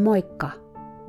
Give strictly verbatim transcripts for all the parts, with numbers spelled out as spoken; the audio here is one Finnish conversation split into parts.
moikka!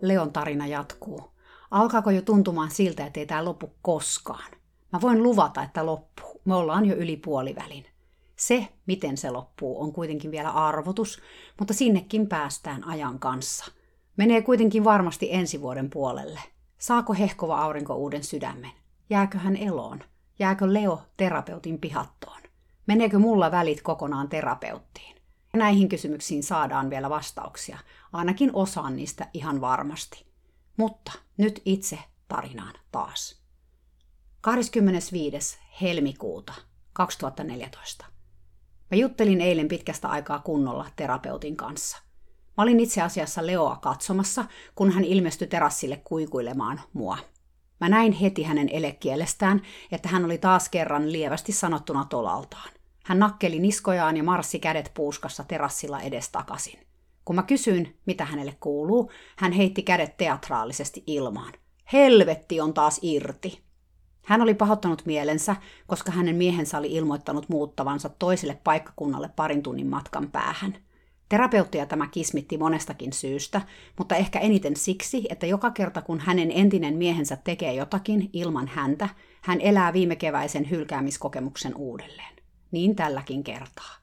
Leon tarina jatkuu. Alkaako jo tuntumaan siltä, ettei tää lopu koskaan? Mä voin luvata, että loppuu. Me ollaan jo yli puolivälin. Se, miten se loppuu, on kuitenkin vielä arvotus, mutta sinnekin päästään ajan kanssa. Menee kuitenkin varmasti ensi vuoden puolelle. Saako hehkova aurinko uuden sydämen? Jääkö hän eloon? Jääkö Leo terapeutin pihattoon? Meneekö mulla välit kokonaan terapeuttiin? Näihin kysymyksiin saadaan vielä vastauksia, ainakin osaan niistä ihan varmasti. Mutta nyt itse tarinaan taas. kahdeskymmenesviides helmikuuta kaksituhattaneljätoista. Mä juttelin eilen pitkästä aikaa kunnolla terapeutin kanssa. Mä olin itse asiassa Leoa katsomassa, kun hän ilmestyi terassille kuikuilemaan mua. Mä näin heti hänen elekielestään, että hän oli taas kerran lievästi sanottuna tolaltaan. Hän nakkeli niskojaan ja marssi kädet puuskassa terassilla edestakaisin. Kun mä kysyin, mitä hänelle kuuluu, hän heitti kädet teatraalisesti ilmaan. Helvetti on taas irti! Hän oli pahoittanut mielensä, koska hänen miehensä oli ilmoittanut muuttavansa toiselle paikkakunnalle parin tunnin matkan päähän. Terapeuttia tämä kismitti monestakin syystä, mutta ehkä eniten siksi, että joka kerta kun hänen entinen miehensä tekee jotakin ilman häntä, hän elää viimekeväisen hylkäämiskokemuksen uudelleen. Niin tälläkin kertaa.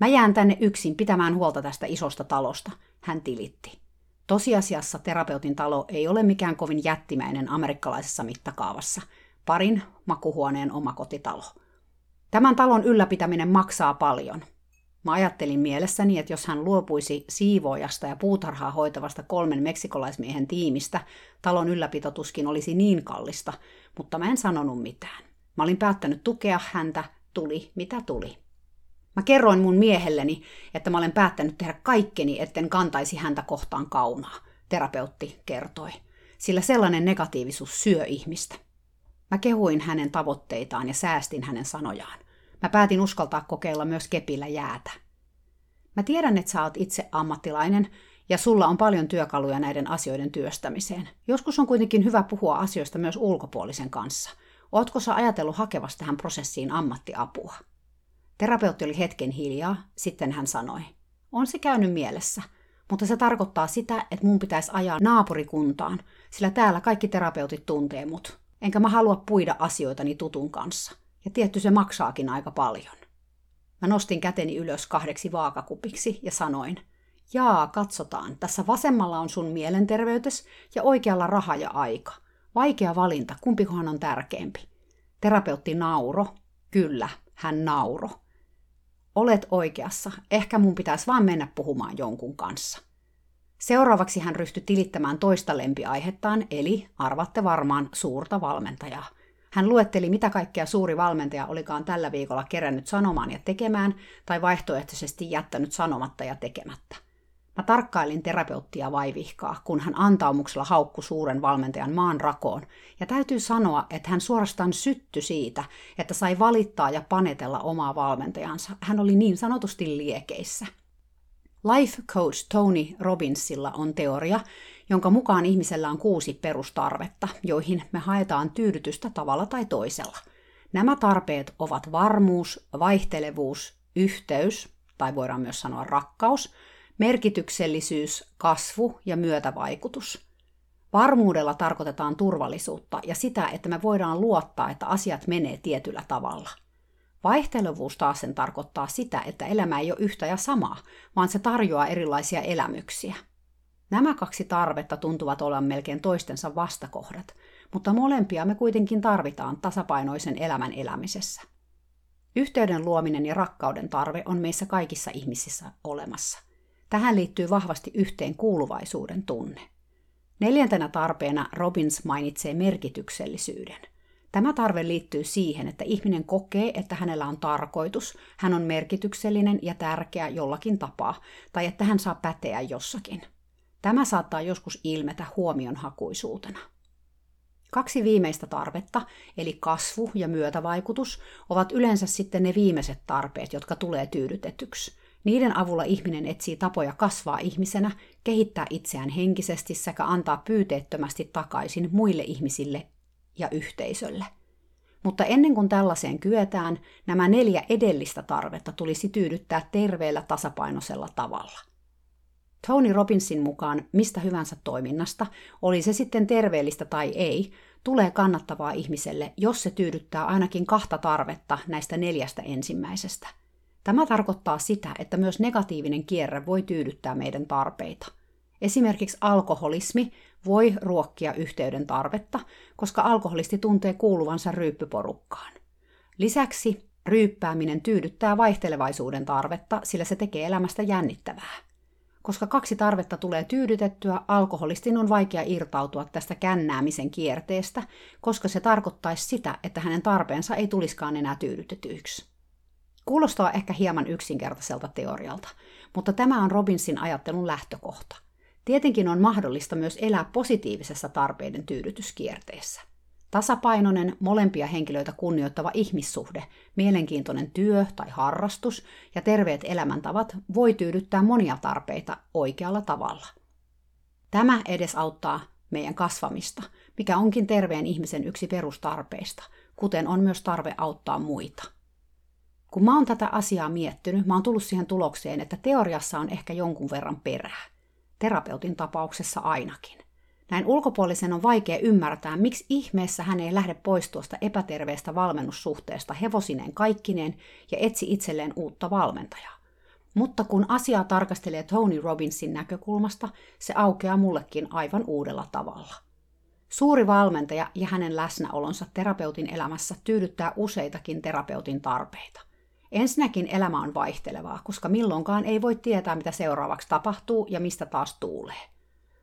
Mä jään tänne yksin pitämään huolta tästä isosta talosta, hän tilitti. Tosiasiassa terapeutin talo ei ole mikään kovin jättimäinen amerikkalaisessa mittakaavassa. Parin makuhuoneen omakotitalo. Tämän talon ylläpitäminen maksaa paljon. Mä ajattelin mielessäni, että jos hän luopuisi siivoojasta ja puutarhaa hoitavasta kolmen meksikolaismiehen tiimistä, talon ylläpito tuskin olisi niin kallista, mutta mä en sanonut mitään. Mä olin päättänyt tukea häntä, tuli mitä tuli. Mä kerroin mun miehelleni, että mä olen päättänyt tehdä kaikkeni, etten kantaisi häntä kohtaan kaunaa, terapeutti kertoi, sillä sellainen negatiivisuus syö ihmistä. Mä kehuin hänen tavoitteitaan ja säästin hänen sanojaan. Mä päätin uskaltaa kokeilla myös kepillä jäätä. Mä tiedän, että sä oot itse ammattilainen ja sulla on paljon työkaluja näiden asioiden työstämiseen. Joskus on kuitenkin hyvä puhua asioista myös ulkopuolisen kanssa. Ootko sä ajatellut hakevasi tähän prosessiin ammattiapua? Terapeutti oli hetken hiljaa, sitten hän sanoi. On se käynyt mielessä, mutta se tarkoittaa sitä, että mun pitäisi ajaa naapurikuntaan, sillä täällä kaikki terapeutit tuntee mut. Enkä mä halua puida asioitani tutun kanssa. Ja tietty se maksaakin aika paljon. Mä nostin käteni ylös kahdeksi vaakakupiksi ja sanoin, jaa, katsotaan, tässä vasemmalla on sun mielenterveytes ja oikealla raha ja aika. Vaikea valinta, kumpikohan on tärkeämpi. Terapeutti nauro. Kyllä, hän nauro. Olet oikeassa, ehkä mun pitäisi vaan mennä puhumaan jonkun kanssa. Seuraavaksi hän ryhtyi tilittämään toista lempiaihettaan, eli arvaatte varmaan suurta valmentajaa. Hän luetteli, mitä kaikkea suuri valmentaja olikaan tällä viikolla kerännyt sanomaan ja tekemään, tai vaihtoehtoisesti jättänyt sanomatta ja tekemättä. Mä tarkkailin terapeuttia vaivihkaa, kun hän antaumuksella haukkui suuren valmentajan maan rakoon, ja täytyy sanoa, että hän suorastaan syttyi siitä, että sai valittaa ja panetella omaa valmentajansa. Hän oli niin sanotusti liekeissä. Life coach Tony Robbinsilla on teoria, jonka mukaan ihmisellä on kuusi perustarvetta, joihin me haetaan tyydytystä tavalla tai toisella. Nämä tarpeet ovat varmuus, vaihtelevuus, yhteys, tai voidaan myös sanoa rakkaus, merkityksellisyys, kasvu ja myötävaikutus. Varmuudella tarkoitetaan turvallisuutta ja sitä, että me voidaan luottaa, että asiat menee tietyllä tavalla. Vaihtelevuus taas sen tarkoittaa sitä, että elämä ei ole yhtä ja samaa, vaan se tarjoaa erilaisia elämyksiä. Nämä kaksi tarvetta tuntuvat olevan melkein toistensa vastakohdat, mutta molempia me kuitenkin tarvitaan tasapainoisen elämän elämisessä. Yhteyden luominen ja rakkauden tarve on meissä kaikissa ihmisissä olemassa. Tähän liittyy vahvasti yhteenkuuluvaisuuden tunne. Neljäntenä tarpeena Robbins mainitsee merkityksellisyyden. Tämä tarve liittyy siihen, että ihminen kokee, että hänellä on tarkoitus, hän on merkityksellinen ja tärkeä jollakin tapaa, tai että hän saa päteä jossakin. Tämä saattaa joskus ilmetä huomionhakuisuutena. Kaksi viimeistä tarvetta, eli kasvu ja myötävaikutus, ovat yleensä sitten ne viimeiset tarpeet, jotka tulee tyydytetyksi. Niiden avulla ihminen etsii tapoja kasvaa ihmisenä, kehittää itseään henkisesti sekä antaa pyyteettömästi takaisin muille ihmisille ja yhteisölle. Mutta ennen kuin tällaiseen kyetään, nämä neljä edellistä tarvetta tulisi tyydyttää terveellä tasapainoisella tavalla. Tony Robbinsin mukaan mistä hyvänsä toiminnasta, oli se sitten terveellistä tai ei, tulee kannattavaa ihmiselle, jos se tyydyttää ainakin kahta tarvetta näistä neljästä ensimmäisestä. Tämä tarkoittaa sitä, että myös negatiivinen kierre voi tyydyttää meidän tarpeita. Esimerkiksi alkoholismi voi ruokkia yhteyden tarvetta, koska alkoholisti tuntee kuuluvansa ryyppyporukkaan. Lisäksi ryyppääminen tyydyttää vaihtelevaisuuden tarvetta, sillä se tekee elämästä jännittävää. Koska kaksi tarvetta tulee tyydytettyä, alkoholistin on vaikea irtautua tästä kännäämisen kierteestä, koska se tarkoittaisi sitä, että hänen tarpeensa ei tulisikaan enää tyydytetyiksi. Kuulostaa ehkä hieman yksinkertaiselta teorialta, mutta tämä on Robbinsin ajattelun lähtökohta. Tietenkin on mahdollista myös elää positiivisessa tarpeiden tyydytyskierteessä. Tasapainoinen, molempia henkilöitä kunnioittava ihmissuhde, mielenkiintoinen työ tai harrastus ja terveet elämäntavat voi tyydyttää monia tarpeita oikealla tavalla. Tämä edesauttaa meidän kasvamista, mikä onkin terveen ihmisen yksi perustarpeista, kuten on myös tarve auttaa muita. Kun mä oon tätä asiaa miettinyt, mä oon tullut siihen tulokseen, että teoriassa on ehkä jonkun verran perää. Terapeutin tapauksessa ainakin. Näin ulkopuolisen on vaikea ymmärtää, miksi ihmeessä hän ei lähde pois tuosta epäterveestä valmennussuhteesta hevosineen kaikkineen ja etsi itselleen uutta valmentajaa. Mutta kun asiaa tarkastelee Tony Robbinsin näkökulmasta, se aukeaa mullekin aivan uudella tavalla. Suuri valmentaja ja hänen läsnäolonsa terapeutin elämässä tyydyttää useitakin terapeutin tarpeita. Ensinnäkin elämä on vaihtelevaa, koska milloinkaan ei voi tietää, mitä seuraavaksi tapahtuu ja mistä taas tuulee.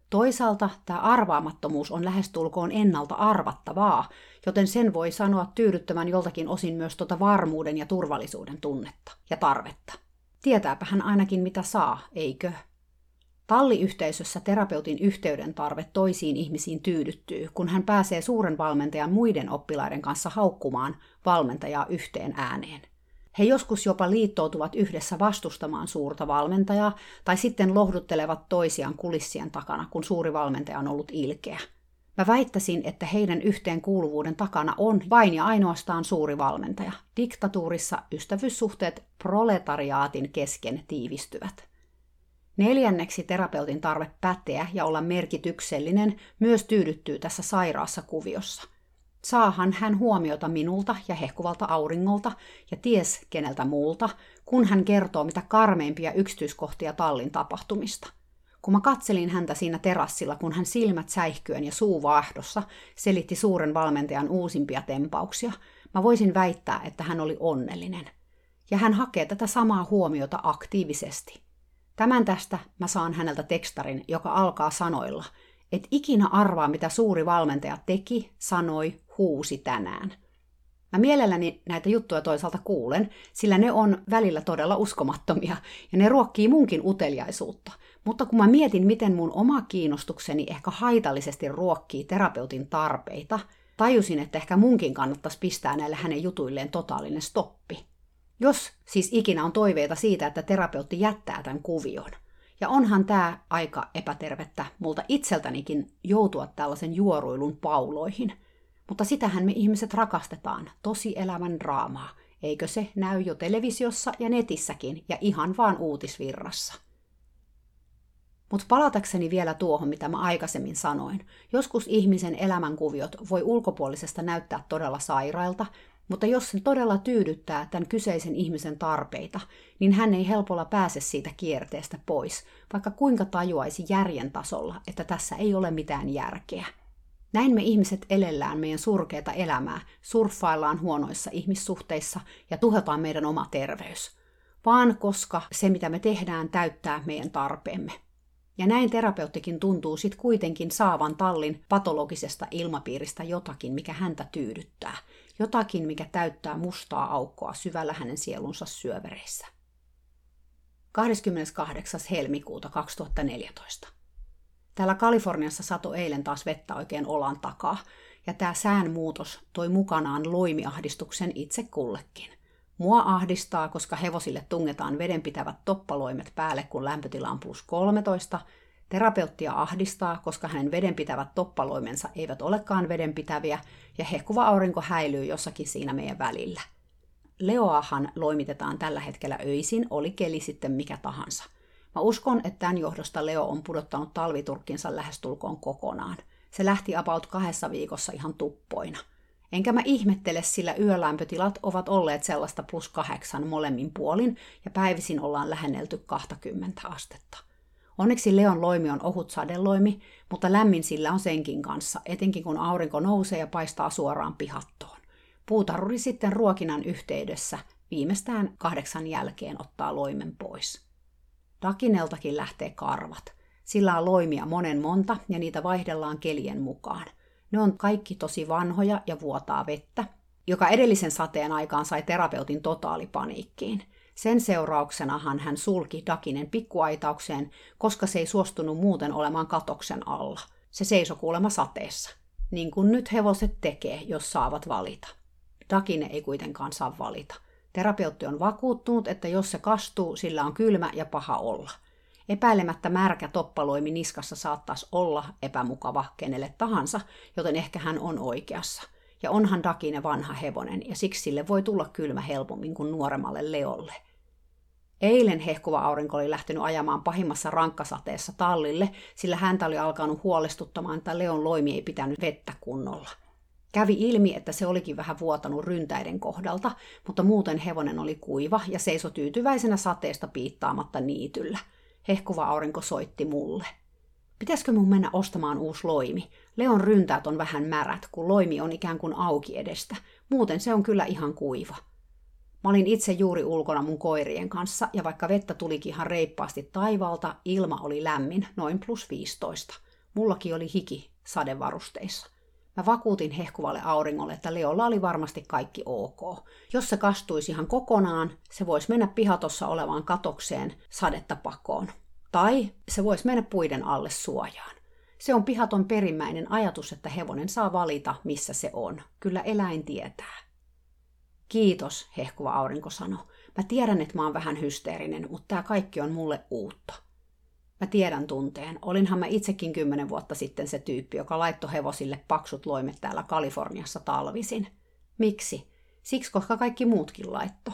Toisaalta tämä arvaamattomuus on lähestulkoon ennalta arvattavaa, joten sen voi sanoa tyydyttämän joltakin osin myös tuota varmuuden ja turvallisuuden tunnetta ja tarvetta. Tietääpähän ainakin mitä saa, eikö? Talliyhteisössä terapeutin yhteyden tarve toisiin ihmisiin tyydyttyy, kun hän pääsee suuren valmentajan muiden oppilaiden kanssa haukkumaan valmentajaa yhteen ääneen. He joskus jopa liittoutuvat yhdessä vastustamaan suurta valmentajaa tai sitten lohduttelevat toisiaan kulissien takana, kun suuri valmentaja on ollut ilkeä. Mä väittäisin, että heidän yhteenkuuluvuuden takana on vain ja ainoastaan suuri valmentaja. Diktatuurissa ystävyyssuhteet proletariaatin kesken tiivistyvät. Neljänneksi terapeutin tarve päteä ja olla merkityksellinen myös tyydyttyy tässä sairaassa kuviossa. Saahan hän huomiota minulta ja hehkuvalta auringolta ja ties keneltä muulta, kun hän kertoo mitä karmeimpia yksityiskohtia tallin tapahtumista. Kun mä katselin häntä siinä terassilla, kun hän silmät säihkyen ja suu vaahdossa selitti suuren valmentajan uusimpia tempauksia, mä voisin väittää, että hän oli onnellinen. Ja hän hakee tätä samaa huomiota aktiivisesti. Tämän tästä mä saan häneltä tekstarin, joka alkaa sanoilla, et ikinä arvaa, mitä suuri valmentaja teki, sanoi, huusi tänään. Mä mielelläni näitä juttuja toisaalta kuulen, sillä ne on välillä todella uskomattomia, ja ne ruokkii munkin uteliaisuutta. Mutta kun mä mietin, miten mun oma kiinnostukseni ehkä haitallisesti ruokkii terapeutin tarpeita, tajusin, että ehkä munkin kannattaisi pistää näille hänen jutuilleen totaalinen stoppi. Jos siis ikinä on toiveita siitä, että terapeutti jättää tämän kuvion. Ja onhan tämä aika epätervettä multa itseltänikin joutua tällaisen juoruilun pauloihin. Mutta sitähän me ihmiset rakastetaan, tosielämän draamaa. Eikö se näy jo televisiossa ja netissäkin ja ihan vaan uutisvirrassa? Mutta palatakseni vielä tuohon, mitä mä aikaisemmin sanoin. Joskus ihmisen elämänkuviot voi ulkopuolisesta näyttää todella sairailta, mutta jos se todella tyydyttää tämän kyseisen ihmisen tarpeita, niin hän ei helpolla pääse siitä kierteestä pois, vaikka kuinka tajuaisi järjen tasolla, että tässä ei ole mitään järkeä. Näin me ihmiset elellään meidän surkeata elämää, surffaillaan huonoissa ihmissuhteissa ja tuhotaan meidän oma terveys, vaan koska se mitä me tehdään täyttää meidän tarpeemme. Ja näin terapeuttikin tuntuu sit kuitenkin saavan tallin patologisesta ilmapiiristä jotakin, mikä häntä tyydyttää. Jotakin, mikä täyttää mustaa aukkoa syvällä hänen sielunsa syövereissä. kahdeskymmeneskahdeksas helmikuuta kaksituhattaneljätoista. Täällä Kaliforniassa satoi eilen taas vettä oikein olan takaa, ja tämä säänmuutos toi mukanaan loimiahdistuksen itse kullekin. Mua ahdistaa, koska hevosille tungetaan vedenpitävät toppaloimet päälle, kun lämpötila on plus kolmetoista. Terapeuttia ahdistaa, koska hänen vedenpitävät toppaloimensa eivät olekaan vedenpitäviä, ja hehkuva aurinko häilyy jossakin siinä meidän välillä. Leoahan loimitetaan tällä hetkellä öisin, oli keli sitten mikä tahansa. Mä uskon, että tämän johdosta Leo on pudottanut talviturkkinsa lähestulkoon kokonaan. Se lähti about kahdessa viikossa ihan tuppoina. Enkä mä ihmettele, sillä yölämpötilat ovat olleet sellaista plus kahdeksan molemmin puolin, ja päivisin ollaan lähennelty kaksikymmentä astetta. Onneksi Leon loimi on ohut sadeloimi, mutta lämmin sillä on senkin kanssa, etenkin kun aurinko nousee ja paistaa suoraan pihattoon. Puutarhuri sitten ruokinnan yhteydessä viimeistään kahdeksan jälkeen ottaa loimen pois. Dakineltakin lähtee karvat. Sillä on loimia monen monta ja niitä vaihdellaan kelien mukaan. Ne on kaikki tosi vanhoja ja vuotaa vettä, joka edellisen sateen aikaan sai terapeutin totaalipaniikkiin. Sen seurauksenahan hän sulki Dakinen pikkuaitaukseen, koska se ei suostunut muuten olemaan katoksen alla. Se seisoi kuulemma sateessa, niin kuin nyt hevoset tekee, jos saavat valita. Dakine ei kuitenkaan saa valita. Terapeutti on vakuuttunut, että jos se kastuu, sillä on kylmä ja paha olla. Epäilemättä märkä toppaloimi niskassa saattaisi olla epämukava kenelle tahansa, joten ehkä hän on oikeassa. Ja onhan Dakine vanha hevonen, ja siksi sille voi tulla kylmä helpommin kuin nuoremmalle Leolle. Eilen hehkuva aurinko oli lähtenyt ajamaan pahimmassa rankkasateessa tallille, sillä häntä oli alkanut huolestuttamaan, että Leon loimi ei pitänyt vettä kunnolla. Kävi ilmi, että se olikin vähän vuotanut ryntäiden kohdalta, mutta muuten hevonen oli kuiva ja seisoi tyytyväisenä sateesta piittaamatta niityllä. Hehkuva aurinko soitti mulle. Pitäisikö mun mennä ostamaan uusi loimi? Leon ryntäät on vähän märät, kun loimi on ikään kuin auki edestä. Muuten se on kyllä ihan kuiva. Mä olin itse juuri ulkona mun koirien kanssa, ja vaikka vettä tulikin ihan reippaasti taivaalta, ilma oli lämmin, noin plus viisitoista. Mullakin oli hiki sadevarusteissa. Mä vakuutin hehkuvalle auringolle, että Leolla oli varmasti kaikki ok. Jos se kastuisi ihan kokonaan, se voisi mennä pihatossa olevaan katokseen sadetta pakoon. Tai se voisi mennä puiden alle suojaan. Se on pihaton perimmäinen ajatus, että hevonen saa valita, missä se on. Kyllä eläin tietää. Kiitos, hehkuva aurinko sanoi. Mä tiedän, että mä oon vähän hysteerinen, mutta tää kaikki on mulle uutta. Mä tiedän tunteen. Olinhan mä itsekin kymmenen vuotta sitten se tyyppi, joka laittoi hevosille paksut loimet täällä Kaliforniassa talvisin. Miksi? Siksi, koska kaikki muutkin laitto.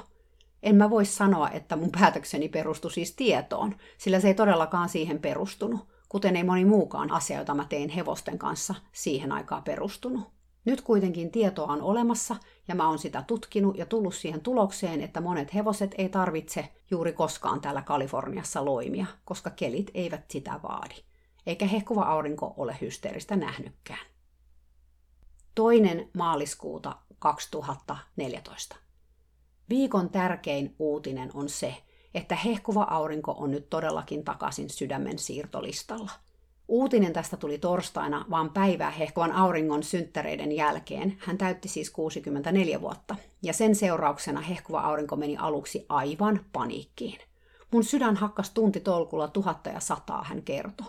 En mä voi sanoa, että mun päätökseni perustui siis tietoon, sillä se ei todellakaan siihen perustunut, kuten ei moni muukaan asia, jota mä tein hevosten kanssa, siihen aikaan perustunut. Nyt kuitenkin tietoa on olemassa, ja mä oon sitä tutkinut ja tullut siihen tulokseen, että monet hevoset ei tarvitse juuri koskaan täällä Kaliforniassa loimia, koska kelit eivät sitä vaadi. Eikä hehkuva aurinko ole hysteeristä nähnytkään. Toinen maaliskuuta kaksituhattaneljätoista. Viikon tärkein uutinen on se, että hehkuva aurinko on nyt todellakin takaisin sydämen siirtolistalla. Uutinen tästä tuli torstaina, vaan päivää hehkuvan auringon synttäreiden jälkeen. Hän täytti siis kuusikymmentäneljä vuotta, ja sen seurauksena hehkuva aurinko meni aluksi aivan paniikkiin. Mun sydän hakkas tuntitolkulla tuhatta ja sataa, hän kertoi.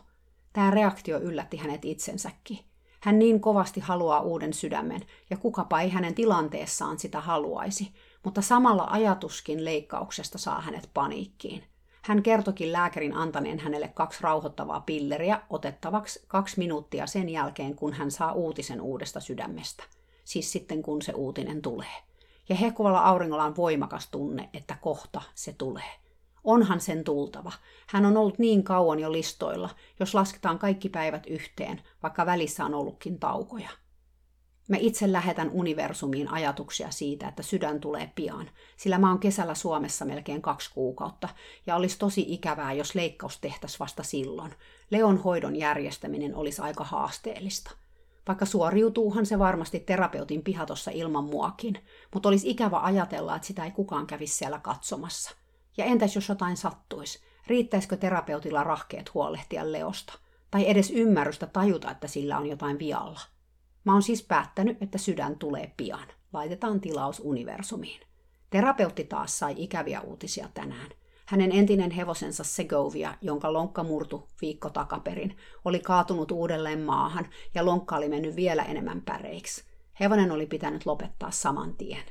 Tämä reaktio yllätti hänet itsensäkin. Hän niin kovasti haluaa uuden sydämen, ja kukapa ei hänen tilanteessaan sitä haluaisi, mutta samalla ajatuskin leikkauksesta saa hänet paniikkiin. Hän kertokin lääkärin antaneen hänelle kaksi rauhoittavaa pilleriä otettavaksi kaksi minuuttia sen jälkeen, kun hän saa uutisen uudesta sydämestä. Siis sitten, kun se uutinen tulee. Ja hehkuvalla auringolla on voimakas tunne, että kohta se tulee. Onhan sen tultava. Hän on ollut niin kauan jo listoilla, jos lasketaan kaikki päivät yhteen, vaikka välissä on ollutkin taukoja. Mä itse lähetän universumiin ajatuksia siitä, että sydän tulee pian, sillä mä oon kesällä Suomessa melkein kaksi kuukautta, ja olisi tosi ikävää, jos leikkaus tehtäisiin vasta silloin. Leon hoidon järjestäminen olisi aika haasteellista. Vaikka suoriutuuhan se varmasti terapeutin pihatossa ilman muakin, mutta olisi ikävä ajatella, että sitä ei kukaan kävisi siellä katsomassa. Ja entäs jos jotain sattuisi? Riittäisikö terapeutilla rahkeet huolehtia Leosta? Tai edes ymmärrystä tajuta, että sillä on jotain vialla? Mä oon siis päättänyt, että sydän tulee pian. Laitetaan tilaus universumiin. Terapeutti taas sai ikäviä uutisia tänään. Hänen entinen hevosensa Segovia, jonka lonkka murtu viikko takaperin, oli kaatunut uudelleen maahan ja lonkka oli mennyt vielä enemmän päreiksi. Hevonen oli pitänyt lopettaa saman tien.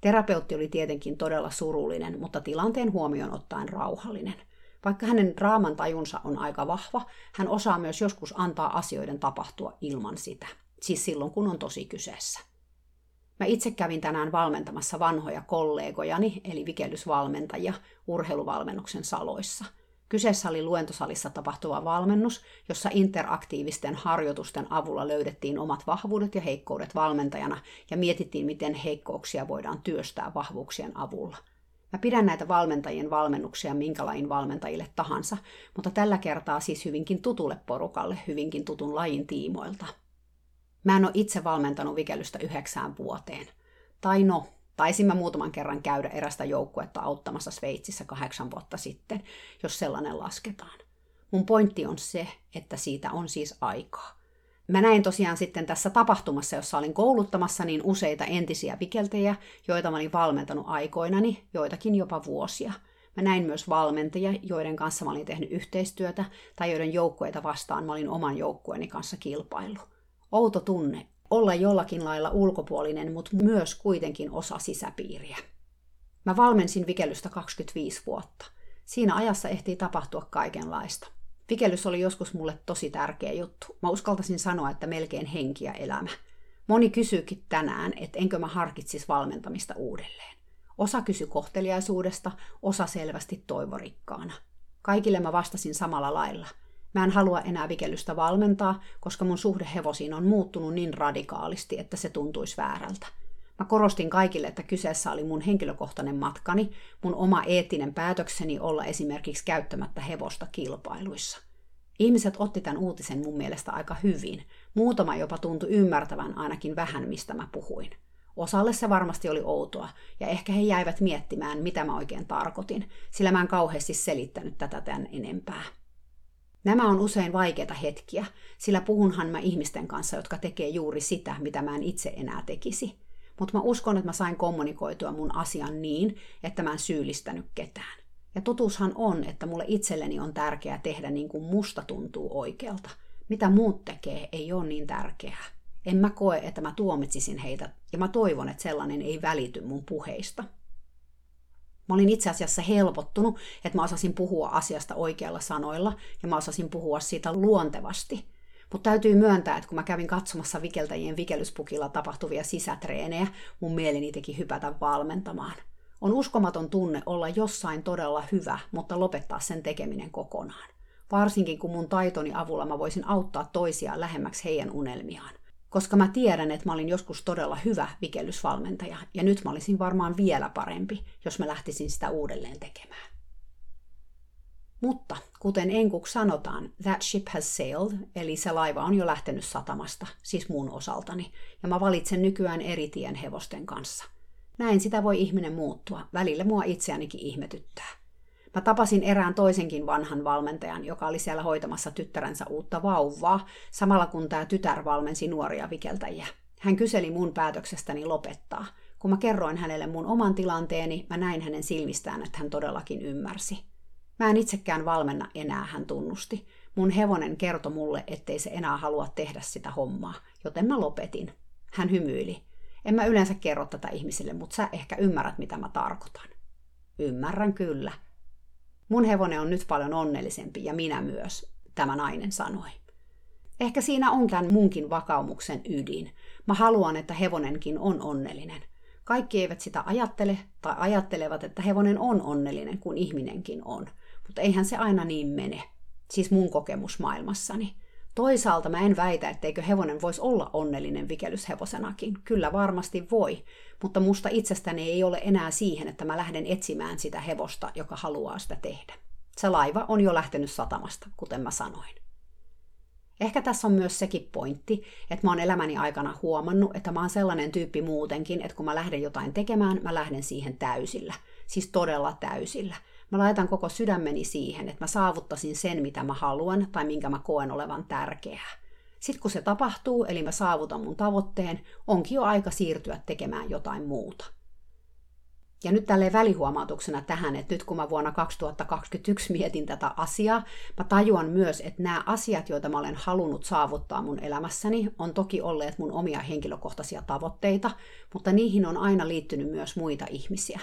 Terapeutti oli tietenkin todella surullinen, mutta tilanteen huomioon ottaen rauhallinen. Vaikka hänen draaman tajunsa on aika vahva, hän osaa myös joskus antaa asioiden tapahtua ilman sitä. Siis silloin, kun on tosi kyseessä. Mä itse kävin tänään valmentamassa vanhoja kollegojani, eli vikellysvalmentajia, urheiluvalmennuksen saloissa. Kyseessä oli luentosalissa tapahtuva valmennus, jossa interaktiivisten harjoitusten avulla löydettiin omat vahvuudet ja heikkoudet valmentajana ja mietittiin, miten heikkouksia voidaan työstää vahvuuksien avulla. Mä pidän näitä valmentajien valmennuksia minkä lajin valmentajille tahansa, mutta tällä kertaa siis hyvinkin tutulle porukalle, hyvinkin tutun lajin tiimoilta. Mä en ole itse valmentanut vikellystä yhdeksään vuoteen. Tai no, taisin mä muutaman kerran käydä erästä joukkuetta auttamassa Sveitsissä kahdeksan vuotta sitten, jos sellainen lasketaan. Mun pointti on se, että siitä on siis aikaa. Mä näin tosiaan sitten tässä tapahtumassa, jossa olin kouluttamassa, niin useita entisiä vikeltejä, joita mä olin valmentanut aikoinani, joitakin jopa vuosia. Mä näin myös valmentajia, joiden kanssa mä olin tehnyt yhteistyötä tai joiden joukkueita vastaan mä olin oman joukkueeni kanssa kilpaillut. Outo tunne, olla jollakin lailla ulkopuolinen, mutta myös kuitenkin osa sisäpiiriä. Mä valmensin vikellystä kaksikymmentäviisi vuotta. Siinä ajassa ehtii tapahtua kaikenlaista. Vikellys oli joskus mulle tosi tärkeä juttu. Mä uskaltaisin sanoa, että melkein henki ja elämä. Moni kysyykin tänään, että enkö mä harkitsisi valmentamista uudelleen. Osa kysyi kohteliaisuudesta, osa selvästi toivorikkaana. Kaikille mä vastasin samalla lailla. Mä en halua enää vikellystä valmentaa, koska mun suhde hevosiin on muuttunut niin radikaalisti, että se tuntuisi väärältä. Mä korostin kaikille, että kyseessä oli mun henkilökohtainen matkani, mun oma eettinen päätökseni olla esimerkiksi käyttämättä hevosta kilpailuissa. Ihmiset otti tämän uutisen mun mielestä aika hyvin. Muutama jopa tuntui ymmärtävän ainakin vähän, mistä mä puhuin. Osalle se varmasti oli outoa, ja ehkä he jäivät miettimään, mitä mä oikein tarkoitin, sillä mä en kauheasti selittänyt tätä tämän enempää. Nämä on usein vaikeita hetkiä, sillä puhunhan mä ihmisten kanssa, jotka tekee juuri sitä, mitä mä en itse enää tekisi. Mutta mä uskon, että mä sain kommunikoitua mun asian niin, että mä en syyllistänyt ketään. Ja totuushan on, että mulle itselleni on tärkeää tehdä niin kuin musta tuntuu oikealta. Mitä muut tekee, ei ole niin tärkeää. En mä koe, että mä tuomitsisin heitä, ja mä toivon, että sellainen ei välity mun puheista. Mä olin itse asiassa helpottunut, että mä osasin puhua asiasta oikeilla sanoilla ja mä osasin puhua siitä luontevasti. Mutta täytyy myöntää, että kun mä kävin katsomassa vikeltäjien vikellyspukilla tapahtuvia sisätreenejä, mun mieleni teki hypätä valmentamaan. On uskomaton tunne olla jossain todella hyvä, mutta lopettaa sen tekeminen kokonaan. Varsinkin kun mun taitoni avulla mä voisin auttaa toisiaan lähemmäksi heidän unelmiaan. Koska mä tiedän, että mä olin joskus todella hyvä vikellysvalmentaja, ja nyt mä olisin varmaan vielä parempi, jos mä lähtisin sitä uudelleen tekemään. Mutta, kuten enkuksi sanotaan, that ship has sailed, eli se laiva on jo lähtenyt satamasta, siis mun osaltani, ja mä valitsen nykyään eri tien hevosten kanssa. Näin sitä voi ihminen muuttua, välillä mua itseänikin ihmetyttää. Mä tapasin erään toisenkin vanhan valmentajan, joka oli siellä hoitamassa tyttärensä uutta vauvaa, samalla kun tää tytär valmensi nuoria vikeltäjiä. Hän kyseli mun päätöksestäni lopettaa. Kun mä kerroin hänelle mun oman tilanteeni, mä näin hänen silmistään, että hän todellakin ymmärsi. Mä en itsekään valmenna enää, hän tunnusti. Mun hevonen kertoi mulle, ettei se enää halua tehdä sitä hommaa, joten mä lopetin. Hän hymyili. En mä yleensä kerro tätä ihmisille, mutta sä ehkä ymmärrät, mitä mä tarkoitan. Ymmärrän kyllä. Mun hevonen on nyt paljon onnellisempi ja minä myös, tämä nainen sanoi. Ehkä siinä on tämän munkin vakaumuksen ydin. Mä haluan, että hevonenkin on onnellinen. Kaikki eivät sitä ajattele tai ajattelevat, että hevonen on onnellinen, kun ihminenkin on. Mutta eihän se aina niin mene, siis mun kokemusmaailmassani. Toisaalta mä en väitä, etteikö hevonen voisi olla onnellinen vikelyshevosenakin. Kyllä varmasti voi, mutta musta itsestäni ei ole enää siihen, että mä lähden etsimään sitä hevosta, joka haluaa sitä tehdä. Se laiva on jo lähtenyt satamasta, kuten mä sanoin. Ehkä tässä on myös sekin pointti, että mä oon elämäni aikana huomannut, että mä oon sellainen tyyppi muutenkin, että kun mä lähden jotain tekemään, mä lähden siihen täysillä. Siis todella täysillä. Mä laitan koko sydämeni siihen, että mä saavuttaisin sen, mitä mä haluan tai minkä mä koen olevan tärkeää. Sitten kun se tapahtuu, eli mä saavutan mun tavoitteen, onkin jo aika siirtyä tekemään jotain muuta. Ja nyt tälleen välihuomautuksena tähän, että nyt kun mä vuonna kaksituhattakaksikymmentäyksi mietin tätä asiaa, mä tajuan myös, että nämä asiat, joita mä olen halunnut saavuttaa mun elämässäni, on toki olleet mun omia henkilökohtaisia tavoitteita, mutta niihin on aina liittynyt myös muita ihmisiä.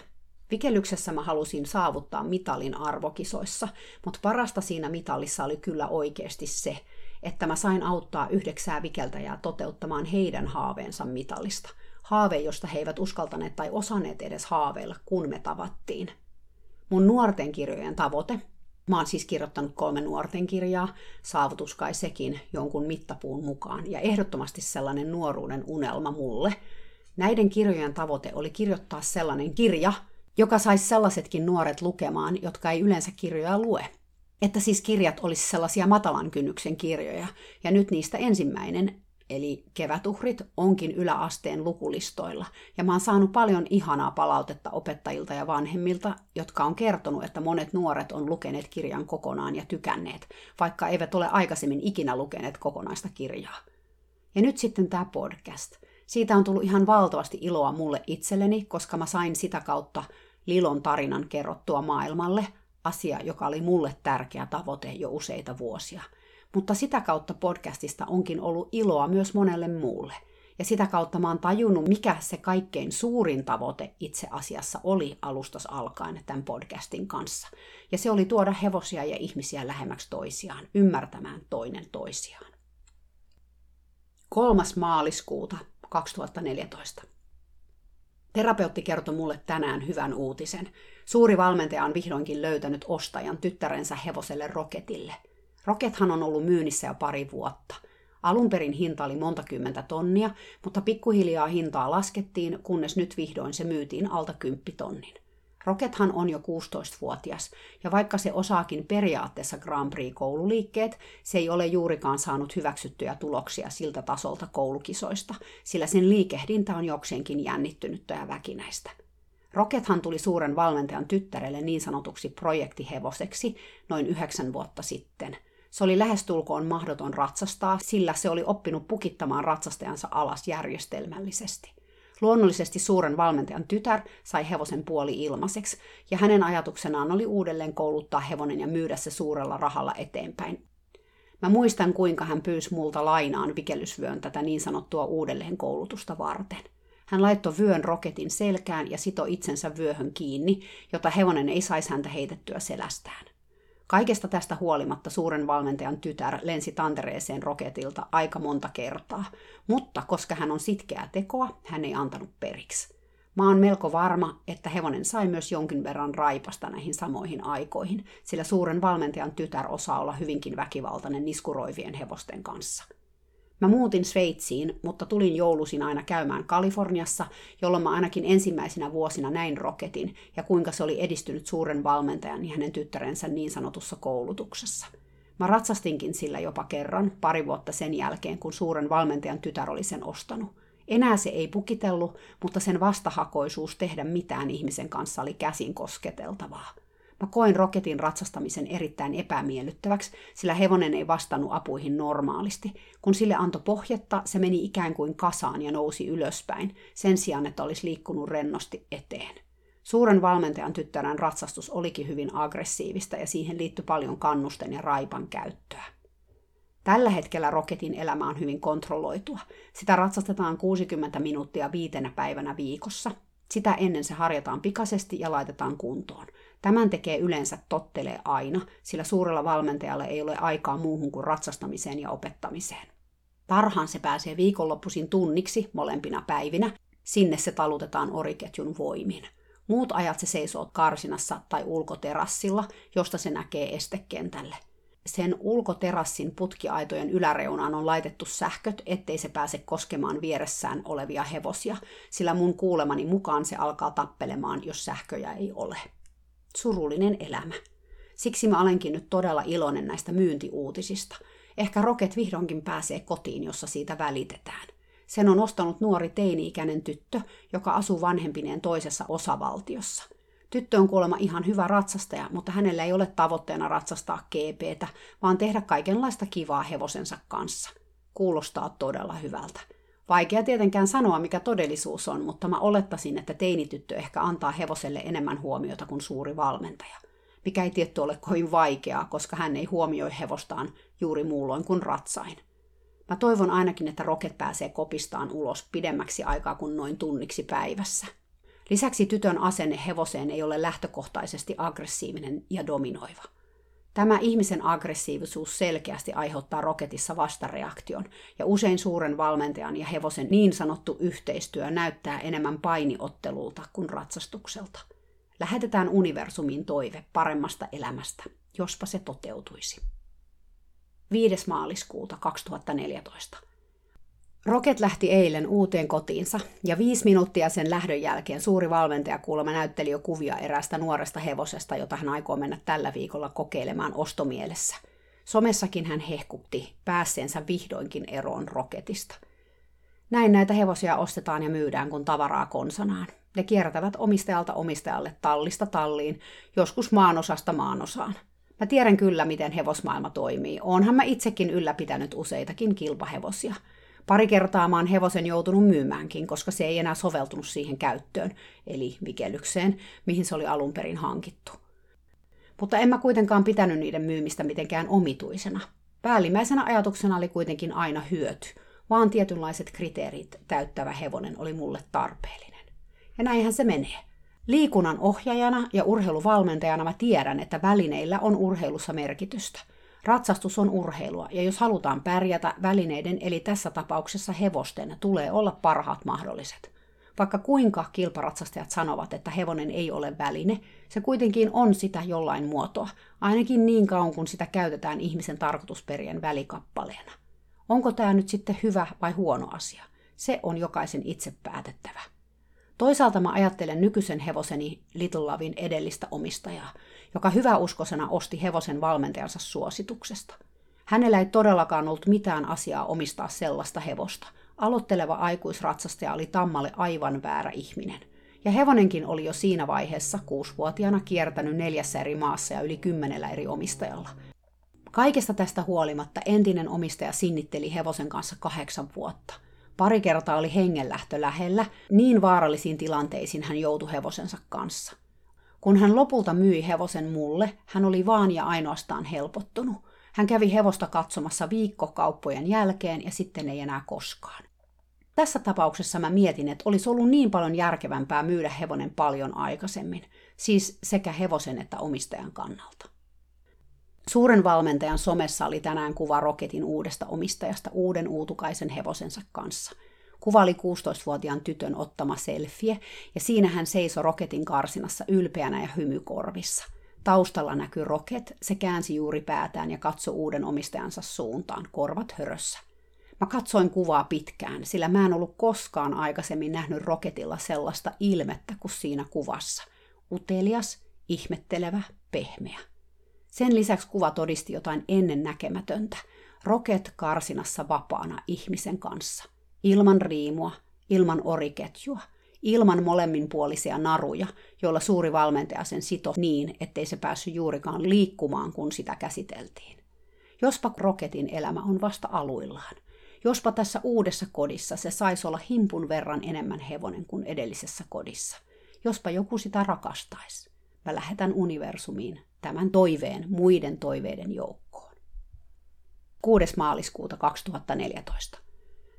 Vikelyksessä mä halusin saavuttaa mitalin arvokisoissa, mutta parasta siinä mitalissa oli kyllä oikeasti se, että mä sain auttaa yhdeksää vikeltäjää toteuttamaan heidän haaveensa mitalista. Haave, josta he eivät uskaltaneet tai osanneet edes haaveilla, kun me tavattiin. Mun nuorten kirjojen tavoite, mä oon siis kirjoittanut kolme nuorten kirjaa, saavutus kai sekin jonkun mittapuun mukaan, ja ehdottomasti sellainen nuoruuden unelma mulle. Näiden kirjojen tavoite oli kirjoittaa sellainen kirja, joka saisi sellaisetkin nuoret lukemaan, jotka ei yleensä kirjoja lue. Että siis kirjat olisi sellaisia matalan kynnyksen kirjoja, ja nyt niistä ensimmäinen, eli Kevätuhrit, onkin yläasteen lukulistoilla. Ja mä oon saanut paljon ihanaa palautetta opettajilta ja vanhemmilta, jotka on kertonut, että monet nuoret on lukeneet kirjan kokonaan ja tykänneet, vaikka eivät ole aikaisemmin ikinä lukeneet kokonaista kirjaa. Ja nyt sitten tämä podcast. Siitä on tullut ihan valtavasti iloa mulle itselleni, koska mä sain sitä kautta Lilon tarinan kerrottua maailmalle, asia, joka oli mulle tärkeä tavoite jo useita vuosia. Mutta sitä kautta podcastista onkin ollut iloa myös monelle muulle. Ja sitä kautta mä oon tajunnut, mikä se kaikkein suurin tavoite itse asiassa oli alustas alkaen tämän podcastin kanssa. Ja se oli tuoda hevosia ja ihmisiä lähemmäksi toisiaan, ymmärtämään toinen toisiaan. kolmas maaliskuuta kaksituhattaneljätoista. Terapeutti kertoi mulle tänään hyvän uutisen. Suuri valmentaja on vihdoinkin löytänyt ostajan tyttärensä hevoselle Rocketille. Rockethan on ollut myynnissä jo pari vuotta. Alun perin hinta oli monta kymmentä tonnia, mutta pikkuhiljaa hintaa laskettiin, kunnes nyt vihdoin se myytiin alta kymppitonnin. Rockethan on jo kuusitoistavuotias, ja vaikka se osaakin periaatteessa Grand Prix-koululiikkeet, se ei ole juurikaan saanut hyväksyttyjä tuloksia siltä tasolta koulukisoista, sillä sen liikehdintä on jokseenkin jännittynyttä ja väkinäistä. Rockethan tuli suuren valmentajan tyttärelle niin sanotuksi projektihevoseksi noin yhdeksän vuotta sitten. Se oli lähestulkoon mahdoton ratsastaa, sillä se oli oppinut pukittamaan ratsastajansa alas järjestelmällisesti. Luonnollisesti suuren valmentajan tytär sai hevosen puoli ilmaiseksi, ja hänen ajatuksenaan oli uudelleen kouluttaa hevonen ja myydä se suurella rahalla eteenpäin. Mä muistan, kuinka hän pyysi multa lainaan vikelysvyön tätä niin sanottua uudelleenkoulutusta varten. Hän laittoi vyön Rocketin selkään ja sitoi itsensä vyöhön kiinni, jotta hevonen ei saisi häntä heitettyä selästään. Kaikesta tästä huolimatta suuren valmentajan tytär lensi tantereeseen Rocketilta aika monta kertaa, mutta koska hän on sitkeää tekoa, hän ei antanut periksi. Mä oon melko varma, että hevonen sai myös jonkin verran raipasta näihin samoihin aikoihin, sillä suuren valmentajan tytär osaa olla hyvinkin väkivaltainen niskuroivien hevosten kanssa. Mä muutin Sveitsiin, mutta tulin jouluisin aina käymään Kaliforniassa, jolloin mä ainakin ensimmäisinä vuosina näin Rocketin ja kuinka se oli edistynyt suuren valmentajan ja hänen tyttärensä niin sanotussa koulutuksessa. Mä ratsastinkin sillä jopa kerran, pari vuotta sen jälkeen, kun suuren valmentajan tytär oli sen ostanut. Enää se ei pukitellut, mutta sen vastahakoisuus tehdä mitään ihmisen kanssa oli käsin kosketeltavaa. Mä koin Rocketin ratsastamisen erittäin epämiellyttäväksi, sillä hevonen ei vastannut apuihin normaalisti. Kun sille antoi pohjetta, se meni ikään kuin kasaan ja nousi ylöspäin, sen sijaan, että olisi liikkunut rennosti eteen. Suuren valmentajan tyttären ratsastus olikin hyvin aggressiivista ja siihen liittyi paljon kannusten ja raipan käyttöä. Tällä hetkellä Rocketin elämä on hyvin kontrolloitua. Sitä ratsastetaan kuusikymmentä minuuttia viitenä päivänä viikossa. Sitä ennen se harjataan pikaisesti ja laitetaan kuntoon. Tämän tekee yleensä tottelee aina, sillä suurella valmentajalla ei ole aikaa muuhun kuin ratsastamiseen ja opettamiseen. Parhaan se pääsee viikonloppuisin tunniksi molempina päivinä, sinne se talutetaan oriketjun voimin. Muut ajat se seisoo karsinassa tai ulkoterassilla, josta se näkee estekentälle. Sen ulkoterassin putkiaitojen yläreunaan on laitettu sähköt, ettei se pääse koskemaan vieressään olevia hevosia, sillä mun kuulemani mukaan se alkaa tappelemaan, jos sähköjä ei ole. Surullinen elämä. Siksi mä olenkin nyt todella iloinen näistä myyntiuutisista. Ehkä Rocket vihdoinkin pääsee kotiin, jossa siitä välitetään. Sen on ostanut nuori teini-ikäinen tyttö, joka asuu vanhempineen toisessa osavaltiossa. Tyttö on kuulemma ihan hyvä ratsastaja, mutta hänellä ei ole tavoitteena ratsastaa G P:tä, vaan tehdä kaikenlaista kivaa hevosensa kanssa. Kuulostaa todella hyvältä. Vaikea tietenkään sanoa, mikä todellisuus on, mutta mä olettaisin, että teinityttö ehkä antaa hevoselle enemmän huomiota kuin suuri valmentaja, mikä ei tietty ole kovin vaikeaa, koska hän ei huomioi hevostaan juuri muulloin kuin ratsain. Mä toivon ainakin, että Rocket pääsee kopistaan ulos pidemmäksi aikaa kuin noin tunniksi päivässä. Lisäksi tytön asenne hevoseen ei ole lähtökohtaisesti aggressiivinen ja dominoiva. Tämä ihmisen aggressiivisuus selkeästi aiheuttaa Rocketissa vastareaktion, ja usein suuren valmentajan ja hevosen niin sanottu yhteistyö näyttää enemmän painiottelulta kuin ratsastukselta. Lähetetään universumiin toive paremmasta elämästä, jospa se toteutuisi. viides maaliskuuta kaksituhattaneljätoista. Rocket lähti eilen uuteen kotiinsa, ja viisi minuuttia sen lähdön jälkeen suuri valmentaja kuulemma näytteli jo kuvia eräästä nuoresta hevosesta, jota hän aikoo mennä tällä viikolla kokeilemaan ostomielessä. Somessakin hän hehkutti päässeensä vihdoinkin eroon Rocketista. Näin näitä hevosia ostetaan ja myydään kun tavaraa konsanaan. Ne kiertävät omistajalta omistajalle tallista talliin, joskus maanosasta maanosaan. Mä tiedän kyllä, miten hevosmaailma toimii. Oonhan mä itsekin ylläpitänyt useitakin kilpahevosia. Pari kertaa mä oon hevosen joutunut myymäänkin, koska se ei enää soveltunut siihen käyttöön, eli vikellykseen, mihin se oli alun perin hankittu. Mutta en mä kuitenkaan pitänyt niiden myymistä mitenkään omituisena. Päällimmäisenä ajatuksena oli kuitenkin aina hyöty, vaan tietynlaiset kriteerit täyttävä hevonen oli mulle tarpeellinen. Ja näinhän se menee. Liikunnan ohjaajana ja urheiluvalmentajana mä tiedän, että välineillä on urheilussa merkitystä. Ratsastus on urheilua, ja jos halutaan pärjätä, välineiden eli tässä tapauksessa hevosten tulee olla parhaat mahdolliset. Vaikka kuinka kilparatsastajat sanovat, että hevonen ei ole väline, se kuitenkin on sitä jollain muotoa, ainakin niin kauan kun sitä käytetään ihmisen tarkoitusperien välikappaleena. Onko tämä nyt sitten hyvä vai huono asia? Se on jokaisen itse päätettävä. Toisaalta mä ajattelen nykyisen hevoseni Little Lavin edellistä omistajaa, joka hyväuskoisena osti hevosen valmentajansa suosituksesta. Hänellä ei todellakaan ollut mitään asiaa omistaa sellaista hevosta. Aloitteleva aikuisratsastaja oli tammalle aivan väärä ihminen. Ja hevonenkin oli jo siinä vaiheessa kuusivuotiaana kiertänyt neljässä eri maassa ja yli kymmenellä eri omistajalla. Kaikesta tästä huolimatta entinen omistaja sinnitteli hevosen kanssa kahdeksan vuotta. Pari kertaa oli hengenlähtö lähellä, niin vaarallisiin tilanteisiin hän joutui hevosensa kanssa. Kun hän lopulta myi hevosen mulle, hän oli vaan ja ainoastaan helpottunut. Hän kävi hevosta katsomassa viikkokauppojen jälkeen ja sitten ei enää koskaan. Tässä tapauksessa mä mietin, että olisi ollut niin paljon järkevämpää myydä hevonen paljon aikaisemmin, siis sekä hevosen että omistajan kannalta. Suuren valmentajan somessa oli tänään kuva Rocketin uudesta omistajasta uuden uutukaisen hevosensa kanssa. Kuva oli kuusitoistavuotiaan tytön ottama selfie, ja siinä hän seisoi Rocketin karsinassa ylpeänä ja hymykorvissa. Taustalla näkyi Rocket, se käänsi juuri päätään ja katsoi uuden omistajansa suuntaan, korvat hörössä. Mä katsoin kuvaa pitkään, sillä mä en ollut koskaan aikaisemmin nähnyt Rocketilla sellaista ilmettä kuin siinä kuvassa. Utelias, ihmettelevä, pehmeä. Sen lisäksi kuva todisti jotain ennennäkemätöntä. Rocket karsinassa vapaana ihmisen kanssa. Ilman riimua, ilman oriketjua, ilman molemminpuolisia naruja, joilla suuri valmentaja sen sitoi niin, ettei se päässyt juurikaan liikkumaan, kun sitä käsiteltiin. Jospa Rocketin elämä on vasta aluillaan. Jospa tässä uudessa kodissa se saisi olla himpun verran enemmän hevonen kuin edellisessä kodissa. Jospa joku sitä rakastaisi. Mä lähetän universumiin tämän toiveen muiden toiveiden joukkoon. kuudes maaliskuuta kaksituhattaneljätoista.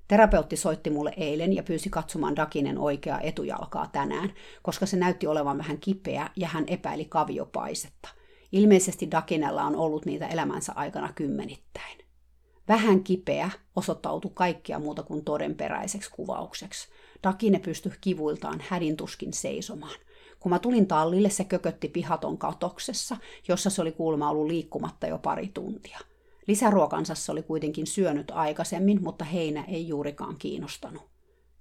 Terapeutti soitti mulle eilen ja pyysi katsomaan Dakinen oikeaa etujalkaa tänään, koska se näytti olevan vähän kipeä ja hän epäili kaviopaisetta. Ilmeisesti Dakinella on ollut niitä elämänsä aikana kymmenittäin. Vähän kipeä osoittautui kaikkea muuta kuin todenperäiseksi kuvaukseksi. Dakine pystyi kivuiltaan hädintuskin seisomaan. Kun mä tulin tallille, se kökötti pihaton katoksessa, jossa se oli kuulemma ollut liikkumatta jo pari tuntia. Lisäruokansa se oli kuitenkin syönyt aikaisemmin, mutta heinä ei juurikaan kiinnostanut.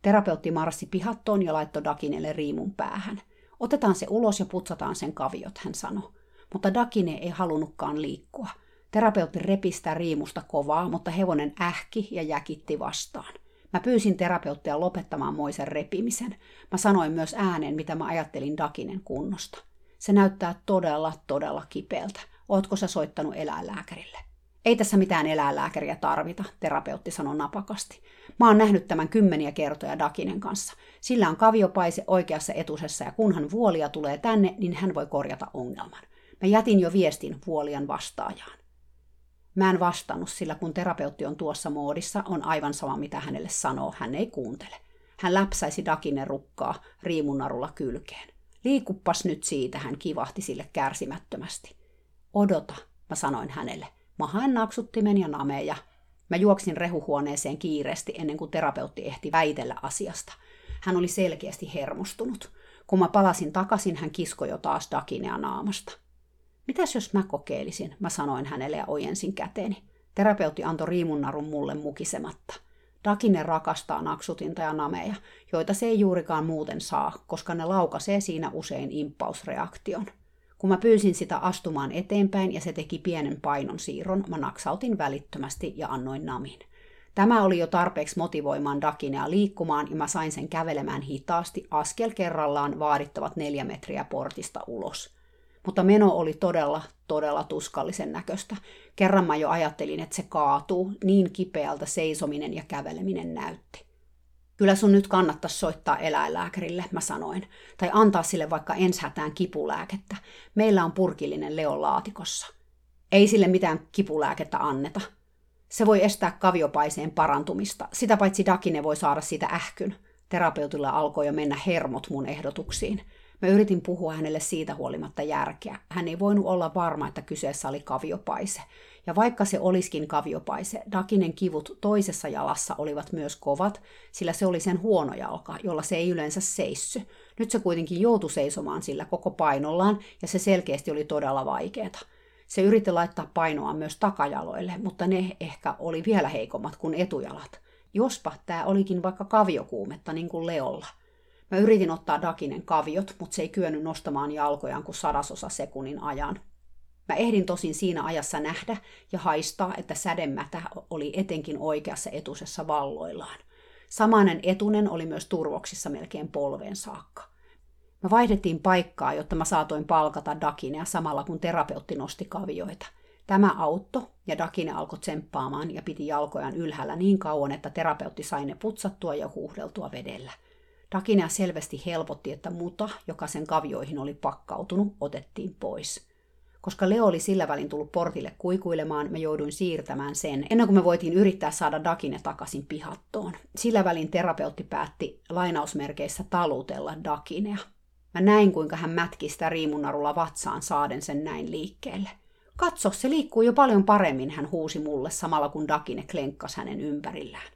Terapeutti marssi pihattoon ja laittoi Dakinelle riimun päähän. Otetaan se ulos ja putsataan sen kaviot, hän sanoi. Mutta Dakine ei halunnutkaan liikkua. Terapeutti repistää riimusta kovaa, mutta hevonen ähki ja jäkitti vastaan. Mä pyysin terapeuttia lopettamaan moisen repimisen. Mä sanoin myös ääneen, mitä mä ajattelin Dakinen kunnosta. Se näyttää todella, todella kipeältä. Ootko sä soittanut eläinlääkärille? Ei tässä mitään eläinlääkäriä tarvita, terapeutti sanoi napakasti. Mä oon nähnyt tämän kymmeniä kertoja Dakinen kanssa. Sillä on kaviopaise oikeassa etusessa ja kunhan vuolia tulee tänne, niin hän voi korjata ongelman. Mä jätin jo viestin vuolian vastaajaan. Mä en vastannut, sillä kun terapeutti on tuossa moodissa, on aivan sama mitä hänelle sanoo, hän ei kuuntele. Hän läpsäisi Dakinen rukkaa riimunarulla kylkeen. Liikuppas nyt siitä, hän kivahti sille kärsimättömästi. Odota, mä sanoin hänelle. Mä haen naksuttimen ja nameja. Mä juoksin rehuhuoneeseen kiireesti ennen kuin terapeutti ehti väitellä asiasta. Hän oli selkeästi hermostunut. Kun mä palasin takaisin, hän kiskoi jo taas Dakinea naamasta. Mitäs jos mä kokeilisin, mä sanoin hänelle ja ojensin käteeni. Terapeutti antoi riimunnarun mulle mukisematta. Dakine rakastaa naksutinta ja nameja, joita se ei juurikaan muuten saa, koska ne laukaisee siinä usein impausreaktion. Kun mä pyysin sitä astumaan eteenpäin ja se teki pienen painonsiirron, mä naksautin välittömästi ja annoin namin. Tämä oli jo tarpeeksi motivoimaan Dakinea liikkumaan ja mä sain sen kävelemään hitaasti askel kerrallaan vaadittavat neljä metriä portista ulos. Mutta meno oli todella, todella tuskallisen näköistä. Kerran mä jo ajattelin, että se kaatuu, niin kipeältä seisominen ja käveleminen näytti. Kyllä sun nyt kannattaisi soittaa eläinlääkärille, mä sanoin, tai antaa sille vaikka ensihätään kipulääkettä. Meillä on purkillinen Leon laatikossa. Ei sille mitään kipulääkettä anneta. Se voi estää kaviopaiseen parantumista, sitä paitsi Dakine voi saada siitä ähkyn. Terapeutilla alkoi jo mennä hermot mun ehdotuksiin. Mä yritin puhua hänelle siitä huolimatta järkeä. Hän ei voinut olla varma, että kyseessä oli kaviopaise. Ja vaikka se olisikin kaviopaise, Dakinen kivut toisessa jalassa olivat myös kovat, sillä se oli sen huono jalka, jolla se ei yleensä seissy. Nyt se kuitenkin joutui seisomaan sillä koko painollaan, ja se selkeästi oli todella vaikeata. Se yritti laittaa painoa myös takajaloille, mutta ne ehkä oli vielä heikommat kuin etujalat. Jospa tämä olikin vaikka kaviokuumetta niin kuin Leolla. Mä yritin ottaa Dakinen kaviot, mutta se ei kyennyt nostamaan jalkojaan kuin sadasosa sekunnin ajan. Mä ehdin tosin siinä ajassa nähdä ja haistaa, että sädemätä oli etenkin oikeassa etusessa valloillaan. Samainen etunen oli myös turvoksissa melkein polveen saakka. Mä vaihdettiin paikkaa, jotta mä saatoin palkata Dakinea samalla kun terapeutti nosti kavioita. Tämä auttoi ja Dakine alkoi tsemppaamaan ja piti jalkojaan ylhäällä niin kauan, että terapeutti sai ne putsattua ja huuhdeltua vedellä. Dakinea selvästi helpotti, että muta, joka sen kavioihin oli pakkautunut, otettiin pois. Koska Leo oli sillä välin tullut portille kuikuilemaan, mä jouduin siirtämään sen, ennen kuin me voitiin yrittää saada Dakine takaisin pihattoon. Sillä välin terapeutti päätti lainausmerkeissä talutella Dakinea. Mä näin, kuinka hän mätki sitä riimunnarulla vatsaan saaden sen näin liikkeelle. Katso, se liikkuu jo paljon paremmin, hän huusi mulle samalla kun Dakine klenkkasi hänen ympärillään.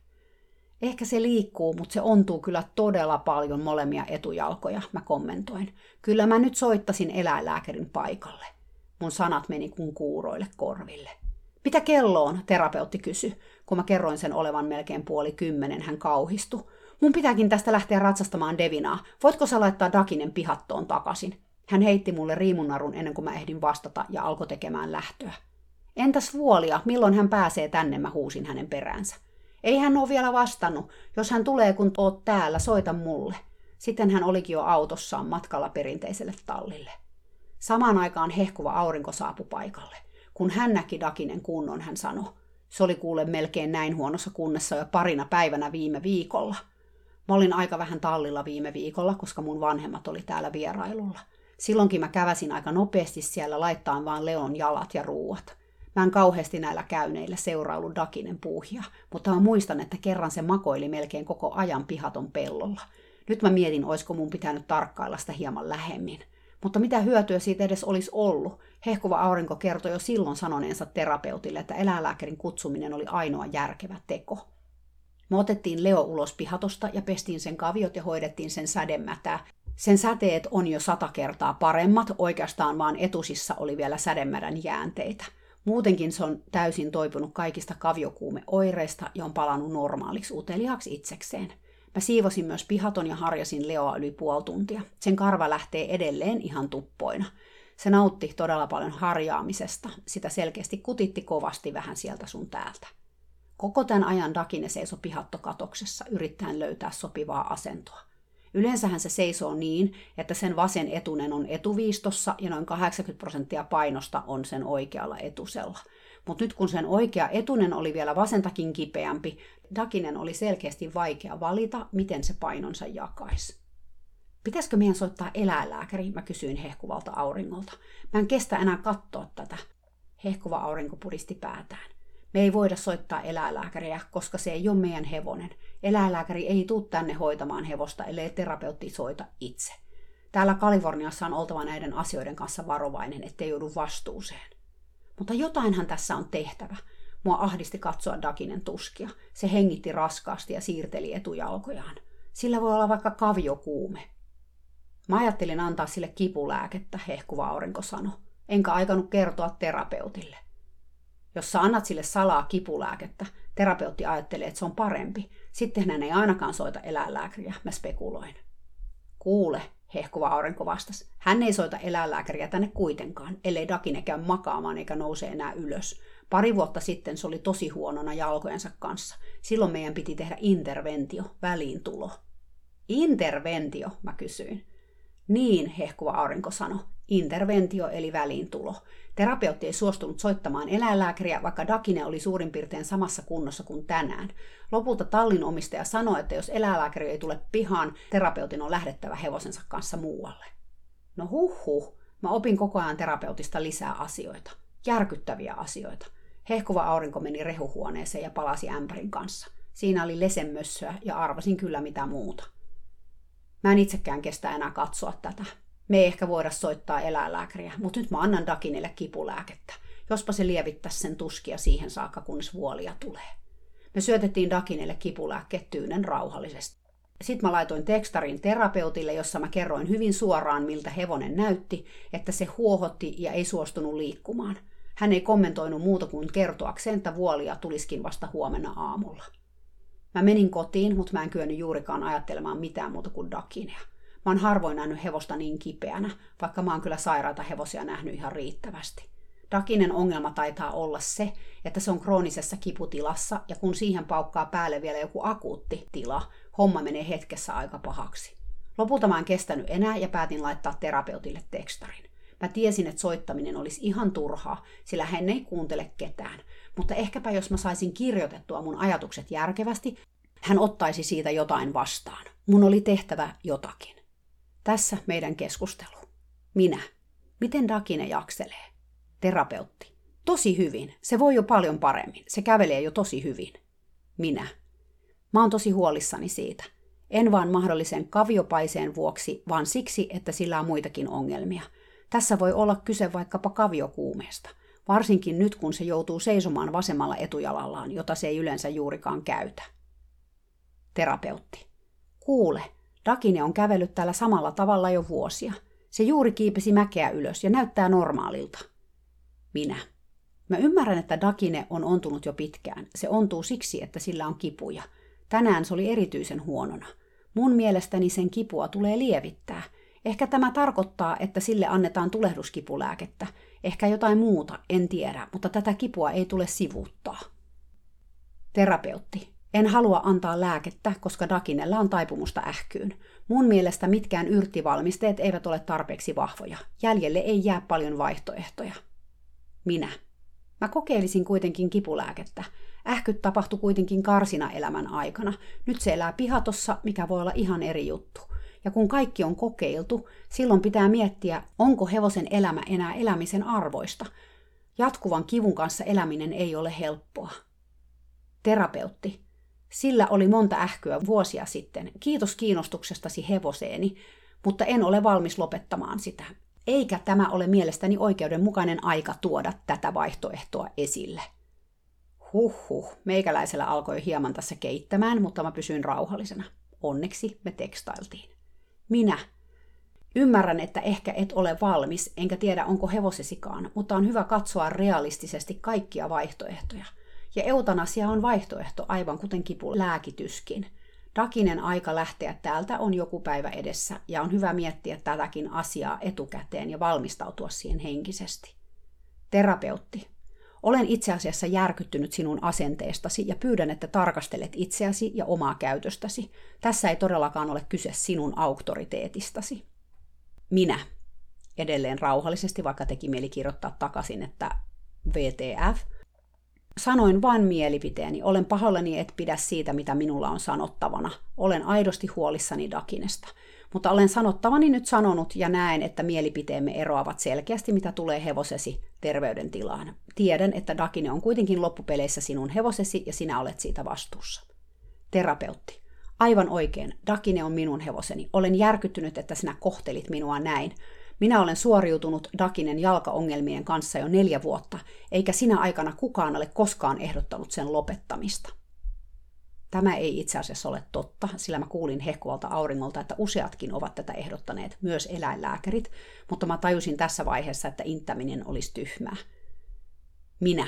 Ehkä se liikkuu, mutta se ontuu kyllä todella paljon molemmia etujalkoja, mä kommentoin. Kyllä mä nyt soittasin eläinlääkärin paikalle. Mun sanat meni kuin kuuroille korville. Mitä kello on, terapeutti kysyi. Kun mä kerroin sen olevan melkein puoli kymmenen, hän kauhistui. Mun pitääkin tästä lähteä ratsastamaan Devinaa. Voitko sä laittaa Dakinen pihattoon takaisin? Hän heitti mulle riimunnarun ennen kuin mä ehdin vastata ja alkoi tekemään lähtöä. Entäs vuolia, milloin hän pääsee tänne, mä huusin hänen peräänsä. Ei hän ole vielä vastannut. Jos hän tulee, kun oot täällä, soita mulle. Sitten hän olikin jo autossaan matkalla perinteiselle tallille. Samaan aikaan hehkuva aurinko saapui paikalle. Kun hän näki Dakinen kunnon, hän sanoi. Se oli kuule melkein näin huonossa kunnossa jo parina päivänä viime viikolla. Mä olin aika vähän tallilla viime viikolla, koska mun vanhemmat oli täällä vierailulla. Silloinkin mä käväsin aika nopeasti siellä laittaan vaan Leon jalat ja ruuat. Mä en kauheasti näillä käyneillä seurailu Dakinen puuhia, mutta mä muistan, että kerran se makoili melkein koko ajan pihaton pellolla. Nyt mä mietin, olisiko mun pitänyt tarkkailla sitä hieman lähemmin. Mutta mitä hyötyä siitä edes olisi ollut? Hehkuva aurinko kertoi jo silloin sanoneensa terapeutille, että eläinlääkärin kutsuminen oli ainoa järkevä teko. Me otettiin Leo ulos pihatosta ja pestiin sen kaviot ja hoidettiin sen sädemätää. Sen säteet on jo sata kertaa paremmat, oikeastaan vaan etusissa oli vielä sädemädän jäänteitä. Muutenkin se on täysin toipunut kaikista kaviokuumeoireista ja on palannut normaaliksi uteliaaksi itsekseen. Mä siivosin myös pihaton ja harjasin Leoa yli puoli tuntia. Sen karva lähtee edelleen ihan tuppoina. Se nautti todella paljon harjaamisesta. Sitä selkeästi kutitti kovasti vähän sieltä sun täältä. Koko tämän ajan Dakine seisoi pihattokatoksessa yrittäen löytää sopivaa asentoa. Yleensähän se seisoo niin, että sen vasen etunen on etuviistossa ja noin kahdeksankymmentä prosenttia painosta on sen oikealla etusella. Mutta nyt kun sen oikea etunen oli vielä vasentakin kipeämpi, Dakinen oli selkeästi vaikea valita, miten se painonsa jakaisi. Pitäisikö meidän soittaa eläinlääkäri? Mä kysyin hehkuvalta auringolta. Mä en kestä enää katsoa tätä. Hehkuva aurinko puristi päätään. Me ei voida soittaa eläinlääkäriä, koska se ei ole meidän hevonen. Eläinlääkäri ei tule tänne hoitamaan hevosta, ellei terapeutti soita itse. Täällä Kaliforniassa on oltava näiden asioiden kanssa varovainen, ettei joudu vastuuseen. Mutta jotainhan tässä on tehtävä. Mua ahdisti katsoa Dakinen tuskia. Se hengitti raskaasti ja siirteli etujalkojaan. Sillä voi olla vaikka kaviokuume. Mä ajattelin antaa sille kipulääkettä, hehkuva aurinko sanoi. Enkä aikanut kertoa terapeutille. Jos sä annat sille salaa kipulääkettä, terapeutti ajattelee, että se on parempi. Sitten hän ei ainakaan soita eläinlääkäriä, mä spekuloin. Kuule, hehkuva aurinko vastasi. Hän ei soita eläinlääkäriä tänne kuitenkaan, ellei Dakine käy makaamaan eikä nouse enää ylös. Pari vuotta sitten se oli tosi huonona jalkojensa kanssa. Silloin meidän piti tehdä interventio, väliintulo. Interventio, mä kysyin. Niin, hehkuva aurinko sanoi. Interventio eli väliintulo. Terapeutti ei suostunut soittamaan eläinlääkäriä, vaikka Dakine oli suurin piirtein samassa kunnossa kuin tänään. Lopulta tallin omistaja sanoi, että jos eläinlääkäri ei tule pihaan, terapeutin on lähdettävä hevosensa kanssa muualle. No huhhuh, mä opin koko ajan terapeutista lisää asioita. Järkyttäviä asioita. Hehkuva aurinko meni rehuhuoneeseen ja palasi ämpärin kanssa. Siinä oli lesenmössöä ja arvasin kyllä mitä muuta. Mä en itsekään kestä enää katsoa tätä. Me ei ehkä voida soittaa eläinlääkäriä, mutta nyt mä annan Dakinelle kipulääkettä. Jospa se lievittäisi sen tuskia siihen saakka, kunnes vuolia tulee. Me syötettiin Dakinelle kipulääkkeet tyynen rauhallisesti. Sitten mä laitoin tekstarin terapeutille, jossa mä kerroin hyvin suoraan, miltä hevonen näytti, että se huohotti ja ei suostunut liikkumaan. Hän ei kommentoinut muuta kuin kertoakseen, että vuolia tulisikin vasta huomenna aamulla. Mä menin kotiin, mutta mä en kyennyt juurikaan ajattelemaan mitään muuta kuin Dakinea. Mä oon harvoin nähnyt hevosta niin kipeänä, vaikka mä oon kyllä sairaita hevosia nähnyt ihan riittävästi. Dakinen ongelma taitaa olla se, että se on kroonisessa kiputilassa ja kun siihen paukkaa päälle vielä joku akuutti tila, homma menee hetkessä aika pahaksi. Lopulta mä en kestänyt enää ja päätin laittaa terapeutille tekstarin. Mä tiesin, että soittaminen olisi ihan turhaa, sillä hän ei kuuntele ketään, mutta ehkäpä jos mä saisin kirjoitettua mun ajatukset järkevästi, hän ottaisi siitä jotain vastaan. Mun oli tehtävä jotakin. Tässä meidän keskustelu. Minä. Miten Dakine jakselee? Terapeutti. Tosi hyvin. Se voi jo paljon paremmin. Se kävelee jo tosi hyvin. Minä. Mä oon tosi huolissani siitä. En vaan mahdollisen kaviopaiseen vuoksi, vaan siksi, että sillä on muitakin ongelmia. Tässä voi olla kyse vaikkapa kaviokuumeesta. Varsinkin nyt, kun se joutuu seisomaan vasemmalla etujalallaan, jota se ei yleensä juurikaan käytä. Terapeutti. Kuule. Dakine on kävellyt täällä samalla tavalla jo vuosia. Se juuri kiipesi mäkeä ylös ja näyttää normaalilta. Minä. Mä ymmärrän, että Dakine on ontunut jo pitkään. Se ontuu siksi, että sillä on kipuja. Tänään se oli erityisen huonona. Mun mielestäni sen kipua tulee lievittää. Ehkä tämä tarkoittaa, että sille annetaan tulehduskipulääkettä. Ehkä jotain muuta, en tiedä, mutta tätä kipua ei tule sivuuttaa. Terapeutti. En halua antaa lääkettä, koska Dakinella on taipumusta ähkyyn. Mun mielestä mitkään yrttivalmisteet eivät ole tarpeeksi vahvoja. Jäljelle ei jää paljon vaihtoehtoja. Minä. Mä kokeilisin kuitenkin kipulääkettä. Ähkyt tapahtui kuitenkin karsinaelämän aikana. Nyt se elää pihatossa, mikä voi olla ihan eri juttu. Ja kun kaikki on kokeiltu, silloin pitää miettiä, onko hevosen elämä enää elämisen arvoista. Jatkuvan kivun kanssa eläminen ei ole helppoa. Terapeutti. Sillä oli monta ähkyä vuosia sitten. Kiitos kiinnostuksestasi hevoseeni, mutta en ole valmis lopettamaan sitä. Eikä tämä ole mielestäni oikeudenmukainen aika tuoda tätä vaihtoehtoa esille. Huhhuh, meikäläisellä alkoi hieman tässä keittämään, mutta mä pysyin rauhallisena. Onneksi me tekstailtiin. Minä. Ymmärrän, että ehkä et ole valmis, enkä tiedä onko hevosesikaan, mutta on hyvä katsoa realistisesti kaikkia vaihtoehtoja. Ja eutanasia on vaihtoehto, aivan kuten kipulääkityskin. Dakinen aika lähteä täältä on joku päivä edessä, ja on hyvä miettiä tätäkin asiaa etukäteen ja valmistautua siihen henkisesti. Terapeutti. Olen itse asiassa järkyttynyt sinun asenteestasi ja pyydän, että tarkastelet itseäsi ja omaa käytöstäsi. Tässä ei todellakaan ole kyse sinun auktoriteetistasi. Minä. Edelleen rauhallisesti, vaikka teki mieli kirjoittaa takaisin, että W T F. Sanoin vain mielipiteeni. Olen pahoillani, et pidä siitä, mitä minulla on sanottavana. Olen aidosti huolissani Dakinesta. Mutta olen sanottavani nyt sanonut ja näen, että mielipiteemme eroavat selkeästi, mitä tulee hevosesi terveydentilaan. Tiedän, että Dakine on kuitenkin loppupeleissä sinun hevosesi ja sinä olet siitä vastuussa. Terapeutti. Aivan oikein. Dakine on minun hevoseni. Olen järkyttynyt, että sinä kohtelit minua näin. Minä olen suoriutunut Dakinen jalkaongelmien kanssa jo neljä vuotta, eikä sinä aikana kukaan ole koskaan ehdottanut sen lopettamista. Tämä ei itse asiassa ole totta, sillä mä kuulin hehkuvalta auringolta, että useatkin ovat tätä ehdottaneet, myös eläinlääkärit, mutta mä tajusin tässä vaiheessa, että inttäminen olisi tyhmää. Minä.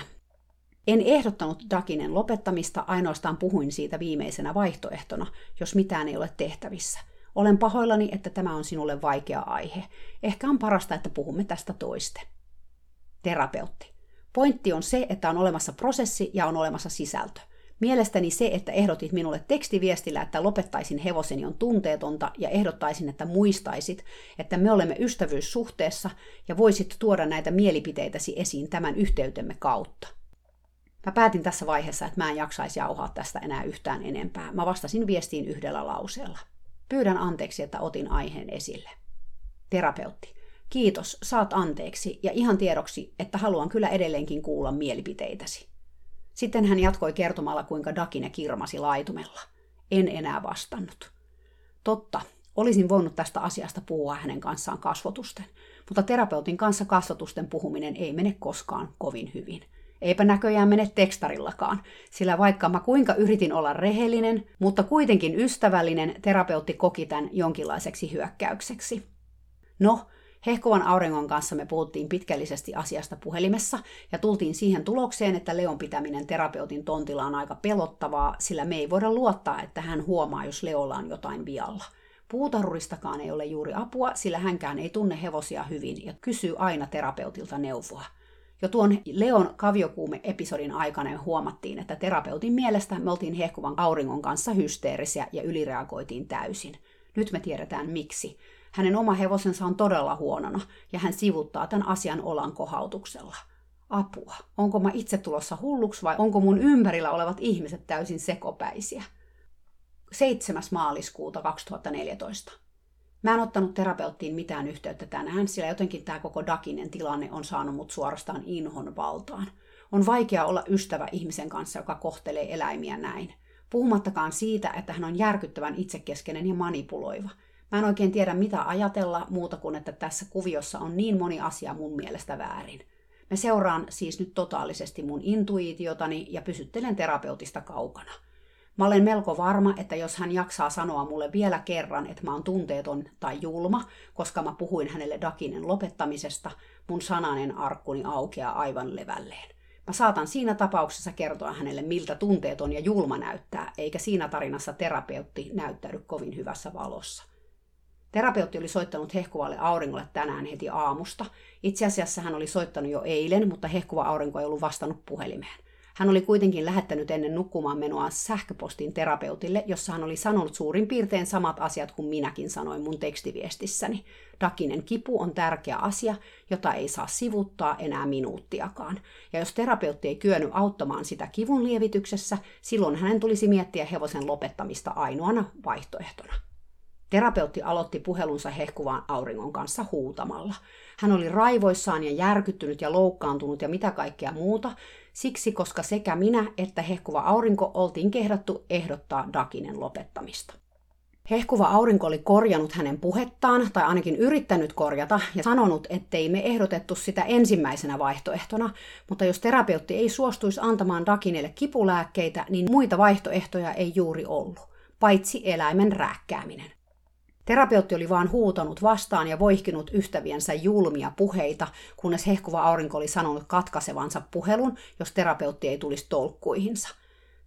En ehdottanut Dakinen lopettamista, ainoastaan puhuin siitä viimeisenä vaihtoehtona, jos mitään ei ole tehtävissä. Olen pahoillani, että tämä on sinulle vaikea aihe. Ehkä on parasta, että puhumme tästä toiste. Terapeutti. Pointti on se, että on olemassa prosessi ja on olemassa sisältö. Mielestäni se, että ehdotit minulle tekstiviestillä, että lopettaisin hevoseni, on tunteetonta ja ehdottaisin, että muistaisit, että me olemme ystävyyssuhteessa ja voisit tuoda näitä mielipiteitäsi esiin tämän yhteytemme kautta. Mä päätin tässä vaiheessa, että mä en jaksaisi jauhaa tästä enää yhtään enempää. Mä vastasin viestiin yhdellä lauseella. Pyydän anteeksi, että otin aiheen esille. Terapeutti. Kiitos, saat anteeksi ja ihan tiedoksi, että haluan kyllä edelleenkin kuulla mielipiteitäsi. Sitten hän jatkoi kertomalla, kuinka Dakine kirmasi laitumella. En enää vastannut. Totta, olisin voinut tästä asiasta puhua hänen kanssaan kasvotusten, mutta terapeutin kanssa kasvotusten puhuminen ei mene koskaan kovin hyvin. Eipä näköjään mene tekstarillakaan, sillä vaikka mä kuinka yritin olla rehellinen, mutta kuitenkin ystävällinen, terapeutti koki tämän jonkinlaiseksi hyökkäykseksi. No, hehkuvan auringon kanssa me puhuttiin pitkällisesti asiasta puhelimessa ja tultiin siihen tulokseen, että Leon pitäminen terapeutin tontilla on aika pelottavaa, sillä me ei voida luottaa, että hän huomaa, jos Leolla on jotain vialla. Puutarhuristakaan ei ole juuri apua, sillä hänkään ei tunne hevosia hyvin ja kysyy aina terapeutilta neuvoa. Jo tuon Leon kaviokuume-episodin aikana huomattiin, että terapeutin mielestä me oltiin hehkuvan auringon kanssa hysteerisiä ja ylireagoitiin täysin. Nyt me tiedetään miksi. Hänen oma hevosensa on todella huonona ja hän sivuttaa tämän asian olan kohautuksella. Apua. Onko mä itse tulossa hulluksi vai onko mun ympärillä olevat ihmiset täysin sekopäisiä? seitsemäs maaliskuuta kaksituhattaneljätoista. Mä en ottanut terapeuttiin mitään yhteyttä tänään, sillä jotenkin tämä koko Dakinen tilanne on saanut mut suorastaan inhon valtaan. On vaikea olla ystävä ihmisen kanssa, joka kohtelee eläimiä näin. Puhumattakaan siitä, että hän on järkyttävän itsekeskeinen ja manipuloiva. Mä en oikein tiedä mitä ajatella muuta kuin, että tässä kuviossa on niin moni asia mun mielestä väärin. Mä seuraan siis nyt totaalisesti mun intuitiotani ja pysyttelen terapeutista kaukana. Mä olen melko varma, että jos hän jaksaa sanoa mulle vielä kerran, että mä oon tunteeton tai julma, koska mä puhuin hänelle Dakinen lopettamisesta, mun sananen arkkuni aukeaa aivan levälleen. Mä saatan siinä tapauksessa kertoa hänelle, miltä tunteeton ja julma näyttää, eikä siinä tarinassa terapeutti näyttäydy kovin hyvässä valossa. Terapeutti oli soittanut hehkuvalle auringolle tänään heti aamusta. Itse asiassa hän oli soittanut jo eilen, mutta hehkuva aurinko ei ollut vastannut puhelimeen. Hän oli kuitenkin lähettänyt ennen nukkumaan menoa sähköpostin terapeutille, jossa hän oli sanonut suurin piirtein samat asiat kuin minäkin sanoin mun tekstiviestissäni. Dakinen kipu on tärkeä asia, jota ei saa sivuttaa enää minuuttiakaan. Ja jos terapeutti ei kyennyt auttamaan sitä kivun lievityksessä, silloin hänen tulisi miettiä hevosen lopettamista ainoana vaihtoehtona. Terapeutti aloitti puhelunsa hehkuvan auringon kanssa huutamalla. Hän oli raivoissaan ja järkyttynyt ja loukkaantunut ja mitä kaikkea muuta, siksi koska sekä minä että hehkuva aurinko oltiin kehdattu ehdottaa Dakinen lopettamista. Hehkuva aurinko oli korjannut hänen puhettaan, tai ainakin yrittänyt korjata, ja sanonut, ettei me ehdotettu sitä ensimmäisenä vaihtoehtona, mutta jos terapeutti ei suostuisi antamaan Dakinelle kipulääkkeitä, niin muita vaihtoehtoja ei juuri ollut, paitsi eläimen rääkkääminen. Terapeutti oli vaan huutanut vastaan ja voihkinut ystäviensä julmia puheita, kunnes hehkuva aurinko oli sanonut katkaisevansa puhelun, jos terapeutti ei tulisi tolkkuihinsa.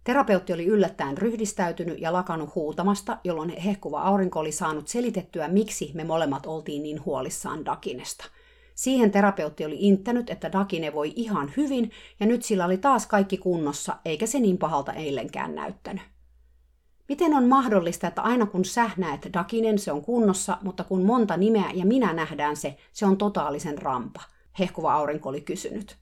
Terapeutti oli yllättäen ryhdistäytynyt ja lakanut huutamasta, jolloin hehkuva aurinko oli saanut selitettyä, miksi me molemmat oltiin niin huolissaan Dakinesta. Siihen terapeutti oli inttänyt, että Dakine voi ihan hyvin, ja nyt sillä oli taas kaikki kunnossa, eikä se niin pahalta eilenkään näyttänyt. Miten on mahdollista, että aina kun sä näet Dakinen, se on kunnossa, mutta kun monta nimeä ja minä nähdään se, se on totaalisen rampa? Hehkuva aurinko oli kysynyt.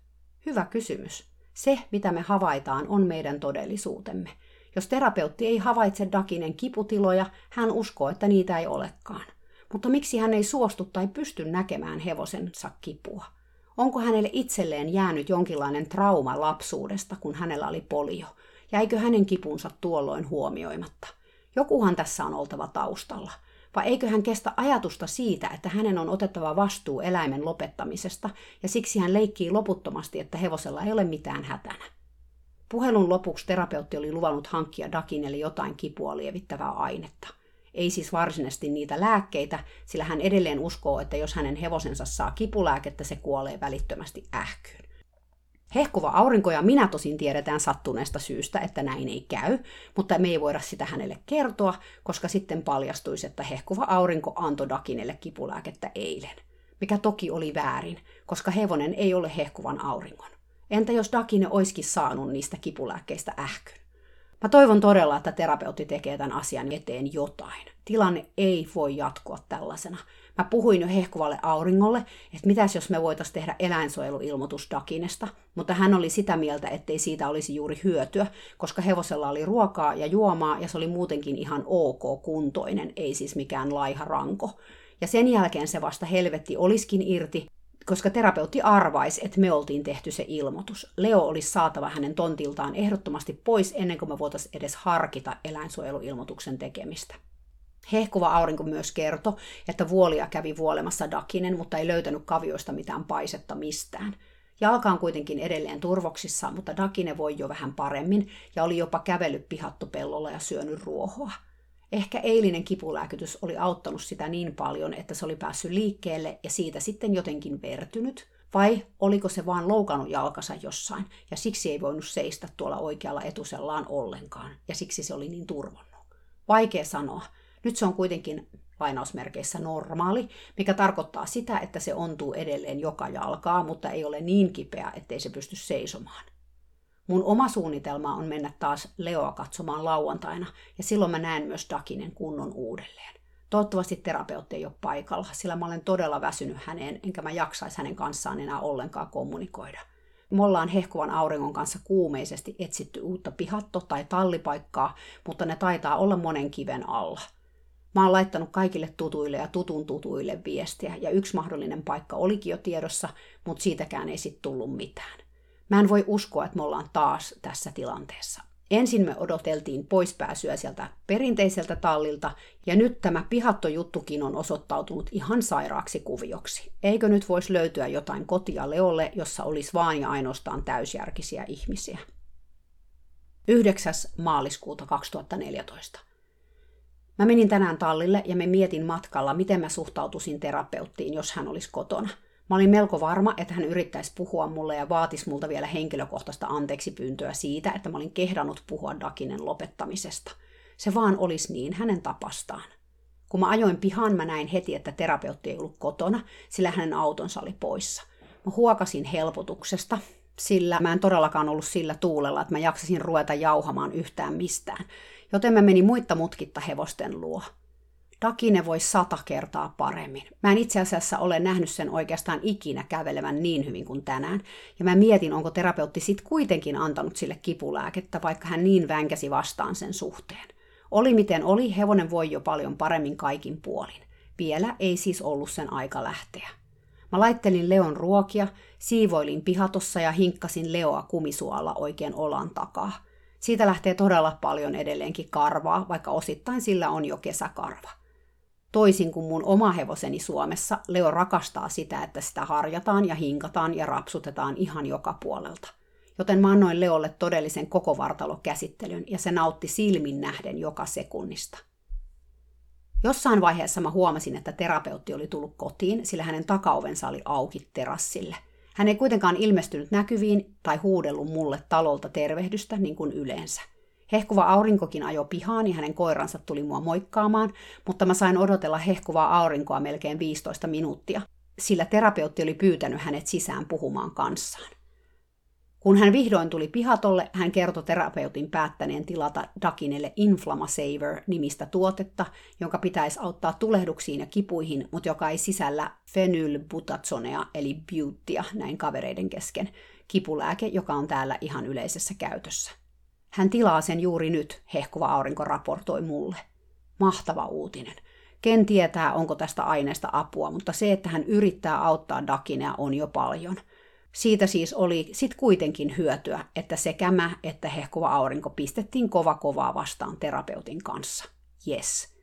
Hyvä kysymys. Se, mitä me havaitaan, on meidän todellisuutemme. Jos terapeutti ei havaitse Dakinen kiputiloja, hän uskoo, että niitä ei olekaan. Mutta miksi hän ei suostu tai pysty näkemään hevosensa kipua? Onko hänelle itselleen jäänyt jonkinlainen trauma lapsuudesta, kun hänellä oli polio? Jäikö hänen kipunsa tuolloin huomioimatta? Jokuhan tässä on oltava taustalla. Vai eikö hän kestä ajatusta siitä, että hänen on otettava vastuu eläimen lopettamisesta, ja siksi hän leikkii loputtomasti, että hevosella ei ole mitään hätänä? Puhelun lopuksi terapeutti oli luvannut hankkia Dakinelle jotain kipua lievittävää ainetta. Ei siis varsinaisesti niitä lääkkeitä, sillä hän edelleen uskoo, että jos hänen hevosensa saa kipulääkettä, se kuolee välittömästi ähkyyn. Hehkuva aurinko ja minä tosin tiedetään sattuneesta syystä, että näin ei käy, mutta me ei voida sitä hänelle kertoa, koska sitten paljastuisi, että hehkuva aurinko antoi Dakinelle kipulääkettä eilen. Mikä toki oli väärin, koska hevonen ei ole hehkuvan auringon. Entä jos Dakine oiskin saanut niistä kipulääkkeistä ähkyn? Mä toivon todella, että terapeutti tekee tämän asian eteen jotain. Tilanne ei voi jatkua tällaisena. Mä puhuin jo hehkuvalle auringolle, että mitäs jos me voitaisiin tehdä eläinsuojeluilmoitus Dakinesta, mutta hän oli sitä mieltä, ettei siitä olisi juuri hyötyä, koska hevosella oli ruokaa ja juomaa ja se oli muutenkin ihan ok kuntoinen, ei siis mikään laiha ranko. Ja sen jälkeen se vasta helvetti oliskin irti, koska terapeutti arvaisi, että me oltiin tehty se ilmoitus. Leo olisi saatava hänen tontiltaan ehdottomasti pois ennen kuin me voitaisiin edes harkita eläinsuojeluilmoituksen tekemistä. Hehkuva aurinko myös kertoi, että vuolia kävi vuolemassa Dakinen, mutta ei löytänyt kavioista mitään paisetta mistään. Jalka on kuitenkin edelleen turvoksissa, mutta Dakine voi jo vähän paremmin ja oli jopa kävellyt pihattopellolla ja syönyt ruohoa. Ehkä eilinen kipulääkytys oli auttanut sitä niin paljon, että se oli päässyt liikkeelle ja siitä sitten jotenkin vertynyt, vai oliko se vaan loukannut jalkansa jossain ja siksi ei voinut seistä tuolla oikealla etusellaan ollenkaan ja siksi se oli niin turvonnut. Vaikea sanoa. Nyt se on kuitenkin lainausmerkeissä normaali, mikä tarkoittaa sitä, että se ontuu edelleen joka jalkaa, mutta ei ole niin kipeä, ettei se pysty seisomaan. Mun oma suunnitelma on mennä taas Leoa katsomaan lauantaina, ja silloin mä näen myös Dakinen kunnon uudelleen. Toivottavasti terapeutti ei ole paikalla, sillä mä olen todella väsynyt häneen, enkä mä jaksaisi hänen kanssaan enää ollenkaan kommunikoida. Me ollaan hehkuvan auringon kanssa kuumeisesti etsitty uutta pihatto- tai tallipaikkaa, mutta ne taitaa olla monen kiven alla. Mä oon laittanut kaikille tutuille ja tutun tutuille viestiä, ja yksi mahdollinen paikka olikin jo tiedossa, mutta siitäkään ei sit tullut mitään. Mä en voi uskoa, että me ollaan taas tässä tilanteessa. Ensin me odoteltiin poispääsyä sieltä perinteiseltä tallilta, ja nyt tämä pihattojuttukin on osoittautunut ihan sairaaksi kuvioksi. Eikö nyt voisi löytyä jotain kotia Leolle, jossa olisi vaan ja ainoastaan täysjärkisiä ihmisiä? yhdeksäs maaliskuuta kaksituhattaneljätoista. Mä menin tänään tallille ja mä mietin matkalla, miten mä suhtautuisin terapeuttiin, jos hän olisi kotona. Mä olin melko varma, että hän yrittäisi puhua mulle ja vaatisi multa vielä henkilökohtaista anteeksipyyntöä siitä, että mä olin kehdannut puhua Dakinen lopettamisesta. Se vaan olisi niin hänen tapastaan. Kun mä ajoin pihaan, mä näin heti, että terapeutti ei ollut kotona, sillä hänen autonsa oli poissa. Mä huokasin helpotuksesta, sillä mä en todellakaan ollut sillä tuulella, että mä jaksasin ruveta jauhamaan yhtään mistään, joten mä menin muitta mutkitta hevosten luo. Dakine voi sata kertaa paremmin. Mä en itse asiassa ole nähnyt sen oikeastaan ikinä kävelevän niin hyvin kuin tänään, ja mä mietin, onko terapeutti sit kuitenkin antanut sille kipulääkettä, vaikka hän niin vänkäsi vastaan sen suhteen. Oli miten oli, hevonen voi jo paljon paremmin kaikin puolin. Vielä ei siis ollut sen aika lähteä. Mä laittelin Leon ruokia, siivoilin pihatossa ja hinkkasin Leoa kumisuolla oikein olan takaa. Siitä lähtee todella paljon edelleenkin karvaa, vaikka osittain sillä on jo kesäkarva. Toisin kuin mun oma hevoseni Suomessa, Leo rakastaa sitä, että sitä harjataan ja hinkataan ja rapsutetaan ihan joka puolelta. Joten mä annoin Leolle todellisen kokovartalokäsittelyn ja se nautti silmin nähden joka sekunnista. Jossain vaiheessa mä huomasin, että terapeutti oli tullut kotiin, sillä hänen takaovensa oli auki terassille. Hän ei kuitenkaan ilmestynyt näkyviin tai huudellut mulle talolta tervehdystä niin kuin yleensä. Hehkuva aurinkokin ajoi pihaan ja hänen koiransa tuli mua moikkaamaan, mutta mä sain odotella hehkuvaa aurinkoa melkein viisitoista minuuttia, sillä terapeutti oli pyytänyt hänet sisään puhumaan kanssaan. Kun hän vihdoin tuli pihatolle, hän kertoi terapeutin päättäneen tilata Dakinelle Inflamasaver-nimistä tuotetta, jonka pitäisi auttaa tulehduksiin ja kipuihin, mutta joka ei sisällä fenylbutatsonia eli buttia näin kavereiden kesken, kipulääke, joka on täällä ihan yleisessä käytössä. Hän tilaa sen juuri nyt, hehkuva aurinko raportoi mulle. Mahtava uutinen. Ken tietää, onko tästä aineesta apua, mutta se, että hän yrittää auttaa Dakinea, on jo paljon. Siitä siis oli sit kuitenkin hyötyä, että sekä mä että hehkuva aurinko pistettiin kova kovaa vastaan terapeutin kanssa. Yes.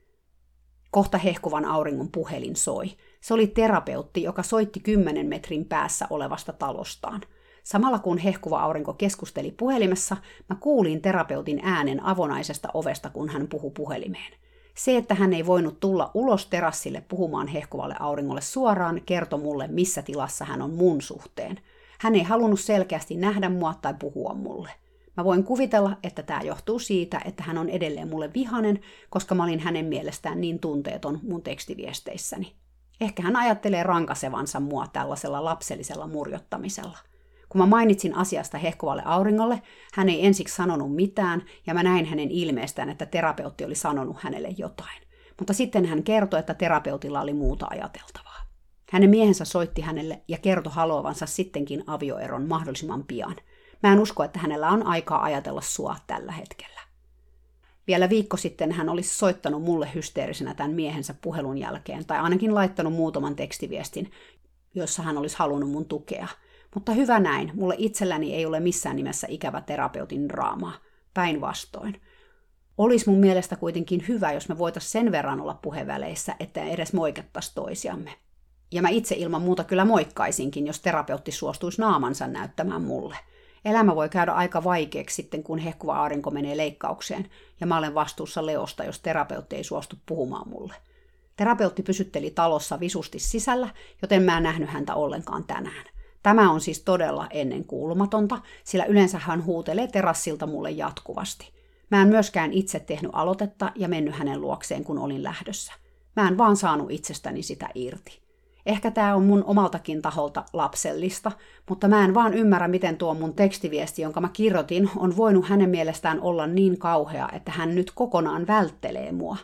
Kohta hehkuvan auringon puhelin soi. Se oli terapeutti, joka soitti kymmenen metrin päässä olevasta talostaan. Samalla kun hehkuva aurinko keskusteli puhelimessa, mä kuulin terapeutin äänen avonaisesta ovesta, kun hän puhui puhelimeen. Se, että hän ei voinut tulla ulos terassille puhumaan hehkuvalle auringolle suoraan, kertoi mulle, missä tilassa hän on mun suhteen. Hän ei halunnut selkeästi nähdä mua tai puhua mulle. Mä voin kuvitella, että tämä johtuu siitä, että hän on edelleen mulle vihainen, koska mä olin hänen mielestään niin tunteeton mun tekstiviesteissäni. Ehkä hän ajattelee rankasevansa mua tällaisella lapsellisella murjottamisella. Kun mä mainitsin asiasta hehkuvalle auringolle, hän ei ensiksi sanonut mitään, ja mä näin hänen ilmeestään, että terapeutti oli sanonut hänelle jotain. Mutta sitten hän kertoi, että terapeutilla oli muuta ajateltavaa. Hänen miehensä soitti hänelle ja kertoi haluavansa sittenkin avioeron mahdollisimman pian. Mä en usko, että hänellä on aikaa ajatella sua tällä hetkellä. Vielä viikko sitten hän olisi soittanut mulle hysteerisenä tämän miehensä puhelun jälkeen, tai ainakin laittanut muutaman tekstiviestin, jossa hän olisi halunnut mun tukea. Mutta hyvä näin, mulle itselläni ei ole missään nimessä ikävä terapeutin draamaa. Päinvastoin. Olisi mun mielestä kuitenkin hyvä, jos me voitaisiin sen verran olla puheväleissä, että edes moikettaisiin toisiamme. Ja mä itse ilman muuta kyllä moikkaisinkin, jos terapeutti suostuisi naamansa näyttämään mulle. Elämä voi käydä aika vaikeaksi sitten, kun hehkuva aurinko menee leikkaukseen, ja mä olen vastuussa Leosta, jos terapeutti ei suostu puhumaan mulle. Terapeutti pysytteli talossa visusti sisällä, joten mä en nähnyt häntä ollenkaan tänään. Tämä on siis todella ennenkuulumatonta, sillä yleensä hän huutelee terassilta mulle jatkuvasti. Mä en myöskään itse tehnyt aloitetta ja mennyt hänen luokseen, kun olin lähdössä. Mä en vaan saanut itsestäni sitä irti. Ehkä tää on mun omaltakin taholta lapsellista, mutta mä en vaan ymmärrä, miten tuo mun tekstiviesti, jonka mä kirjoitin, on voinut hänen mielestään olla niin kauhea, että hän nyt kokonaan välttelee mua.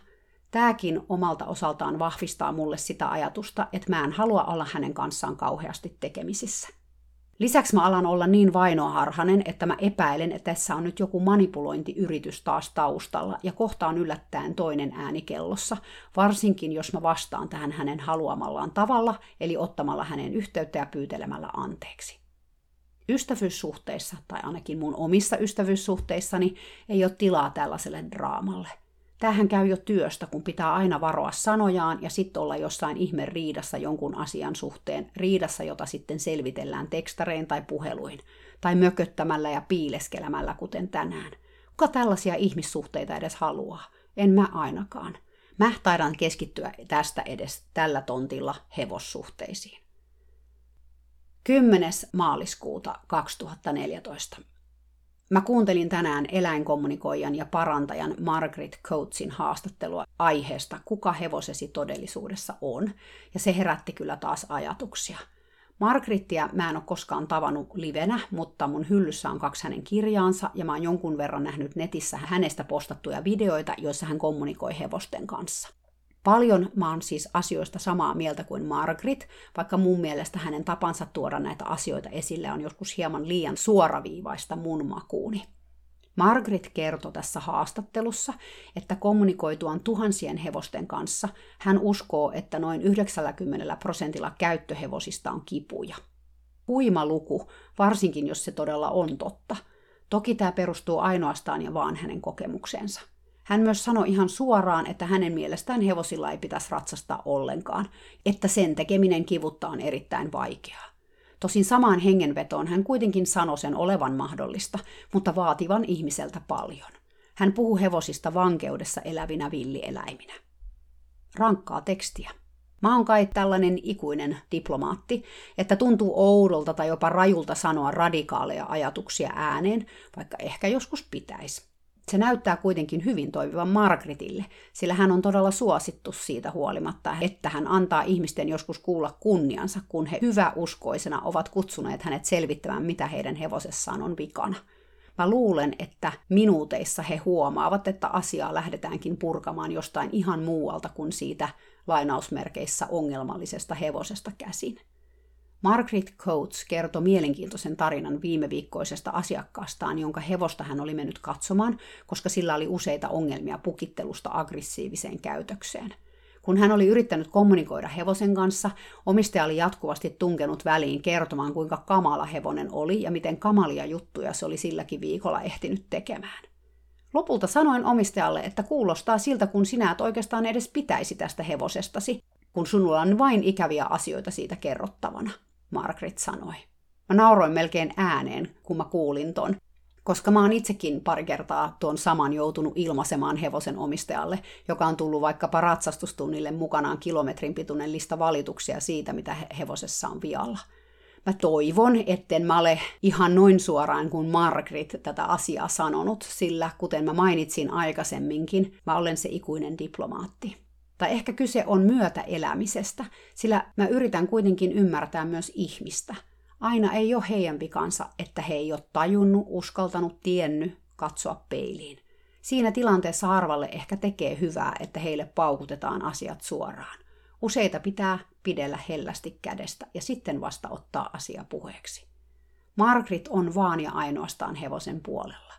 Tääkin omalta osaltaan vahvistaa mulle sitä ajatusta, että mä en halua olla hänen kanssaan kauheasti tekemisissä. Lisäksi mä alan olla niin vainoharhainen, että mä epäilen, että tässä on nyt joku manipulointiyritys taas taustalla ja kohtaan yllättäen toinen ääni kellossa, varsinkin jos mä vastaan tähän hänen haluamallaan tavalla, eli ottamalla hänen yhteyttä ja pyytelemällä anteeksi. Ystävyyssuhteissa, tai ainakin mun omissa ystävyyssuhteissani, ei ole tilaa tällaiselle draamalle. Tämähän käy jo työstä, kun pitää aina varoa sanojaan ja sitten olla jossain ihme riidassa jonkun asian suhteen, riidassa, jota sitten selvitellään tekstarein tai puheluin, tai mököttämällä ja piileskelemällä, kuten tänään. Kuka tällaisia ihmissuhteita edes haluaa? En mä ainakaan. Mä taidan keskittyä tästä edes tällä tontilla hevossuhteisiin. kymmenes maaliskuuta kaksituhattaneljätoista. Mä kuuntelin tänään eläinkommunikoijan ja parantajan Margaret Coatesin haastattelua aiheesta Kuka hevosesi todellisuudessa on, ja se herätti kyllä taas ajatuksia. Margarettia mä en ole koskaan tavannut livenä, mutta mun hyllyssä on kaksi hänen kirjaansa, ja mä oon jonkun verran nähnyt netissä hänestä postattuja videoita, joissa hän kommunikoi hevosten kanssa. Paljon mä oon siis asioista samaa mieltä kuin Margaret, vaikka mun mielestä hänen tapansa tuoda näitä asioita esille on joskus hieman liian suoraviivaista mun makuuni. Margaret kertoi tässä haastattelussa, että kommunikoituaan tuhansien hevosten kanssa hän uskoo, että noin yhdeksänkymmentä prosentilla käyttöhevosista on kipuja. Huima luku, varsinkin jos se todella on totta. Toki tämä perustuu ainoastaan ja vaan hänen kokemukseensa. Hän myös sanoi ihan suoraan, että hänen mielestään hevosilla ei pitäisi ratsastaa ollenkaan, että sen tekeminen kivutta on erittäin vaikeaa. Tosin samaan hengenvetoon hän kuitenkin sanoi sen olevan mahdollista, mutta vaativan ihmiseltä paljon. Hän puhui hevosista vankeudessa elävinä villieläiminä. Rankkaa tekstiä. Mä oon kai tällainen ikuinen diplomaatti, että tuntuu oudolta tai jopa rajulta sanoa radikaaleja ajatuksia ääneen, vaikka ehkä joskus pitäisi. Se näyttää kuitenkin hyvin toimivan Margaretille, sillä hän on todella suosittu siitä huolimatta, että hän antaa ihmisten joskus kuulla kunniansa, kun he hyväuskoisena ovat kutsuneet hänet selvittämään, mitä heidän hevosessaan on vikana. Mä luulen, että minuuteissa he huomaavat, että asiaa lähdetäänkin purkamaan jostain ihan muualta kuin siitä lainausmerkeissä ongelmallisesta hevosesta käsin. Margaret Coates kertoi mielenkiintoisen tarinan viimeviikkoisesta asiakkaastaan, jonka hevosta hän oli mennyt katsomaan, koska sillä oli useita ongelmia pukittelusta aggressiiviseen käytökseen. Kun hän oli yrittänyt kommunikoida hevosen kanssa, omistaja oli jatkuvasti tunkenut väliin kertomaan, kuinka kamala hevonen oli ja miten kamalia juttuja se oli silläkin viikolla ehtinyt tekemään. Lopulta sanoin omistajalle, että kuulostaa siltä, kun sinä et oikeastaan edes pitäisi tästä hevosestasi, kun sinulla on vain ikäviä asioita siitä kerrottavana, Margaret sanoi. Mä nauroin melkein ääneen, kun mä kuulin ton, koska mä oon itsekin pari kertaa tuon saman joutunut ilmaisemaan hevosen omistajalle, joka on tullut vaikkapa ratsastustunnille mukanaan kilometrin pituinen lista valituksia siitä, mitä hevosessa on vialla. Mä toivon, etten mä ole ihan noin suoraan kuin Margaret tätä asiaa sanonut, sillä kuten mä mainitsin aikaisemminkin, mä olen se ikuinen diplomaatti. Tai ehkä kyse on myötäelämisestä, sillä mä yritän kuitenkin ymmärtää myös ihmistä. Aina ei ole heidän vikansa, että he ei ole tajunnut, uskaltanut, tiennyt katsoa peiliin. Siinä tilanteessa harvalle ehkä tekee hyvää, että heille paukutetaan asiat suoraan. Useita pitää pidellä hellästi kädestä ja sitten vasta ottaa asia puheeksi. Margaret on vaan ja ainoastaan hevosen puolella.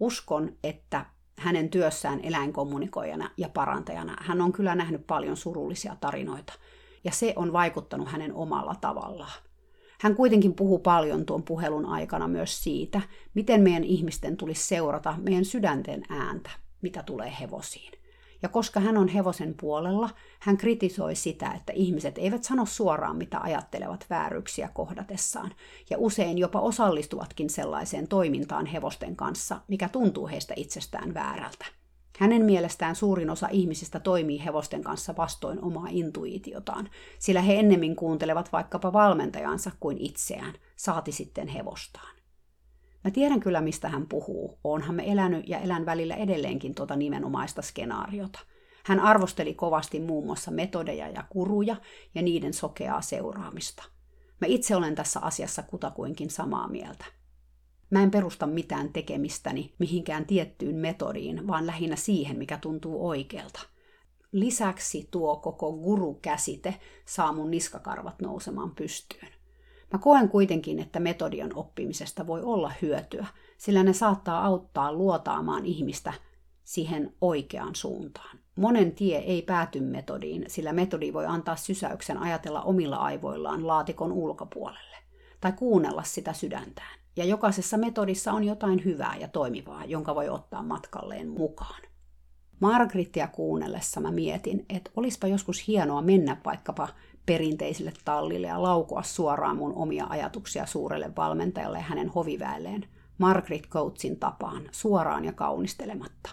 Uskon, että hänen työssään eläinkommunikoijana ja parantajana hän on kyllä nähnyt paljon surullisia tarinoita, ja se on vaikuttanut hänen omalla tavallaan. Hän kuitenkin puhuu paljon tuon puhelun aikana myös siitä, miten meidän ihmisten tulisi seurata meidän sydänten ääntä, mitä tulee hevosiin. Ja koska hän on hevosen puolella, hän kritisoi sitä, että ihmiset eivät sano suoraan, mitä ajattelevat vääryksiä kohdatessaan, ja usein jopa osallistuvatkin sellaiseen toimintaan hevosten kanssa, mikä tuntuu heistä itsestään väärältä. Hänen mielestään suurin osa ihmisistä toimii hevosten kanssa vastoin omaa intuitiotaan, sillä he ennemmin kuuntelevat vaikkapa valmentajansa kuin itseään, saati sitten hevostaan. Mä tiedän kyllä, mistä hän puhuu. Oonhan me elänyt ja elän välillä edelleenkin tuota nimenomaista skenaariota. Hän arvosteli kovasti muun muassa metodeja ja kuruja ja niiden sokeaa seuraamista. Mä itse olen tässä asiassa kutakuinkin samaa mieltä. Mä en perusta mitään tekemistäni mihinkään tiettyyn metodiin, vaan lähinnä siihen, mikä tuntuu oikealta. Lisäksi tuo koko guru-käsite saa mun niskakarvat nousemaan pystyyn. Mä koen kuitenkin, että metodian oppimisesta voi olla hyötyä, sillä ne saattaa auttaa luotaamaan ihmistä siihen oikeaan suuntaan. Monen tie ei pääty metodiin, sillä metodi voi antaa sysäyksen ajatella omilla aivoillaan laatikon ulkopuolelle tai kuunnella sitä sydäntään. Ja jokaisessa metodissa on jotain hyvää ja toimivaa, jonka voi ottaa matkalleen mukaan. Margaretia kuunnellessa mä mietin, että olispa joskus hienoa mennä vaikkapa perinteiselle tallille ja laukua suoraan mun omia ajatuksia suurelle valmentajalle ja hänen hoviväelleen, Margaret Coatesin tapaan, suoraan ja kaunistelematta.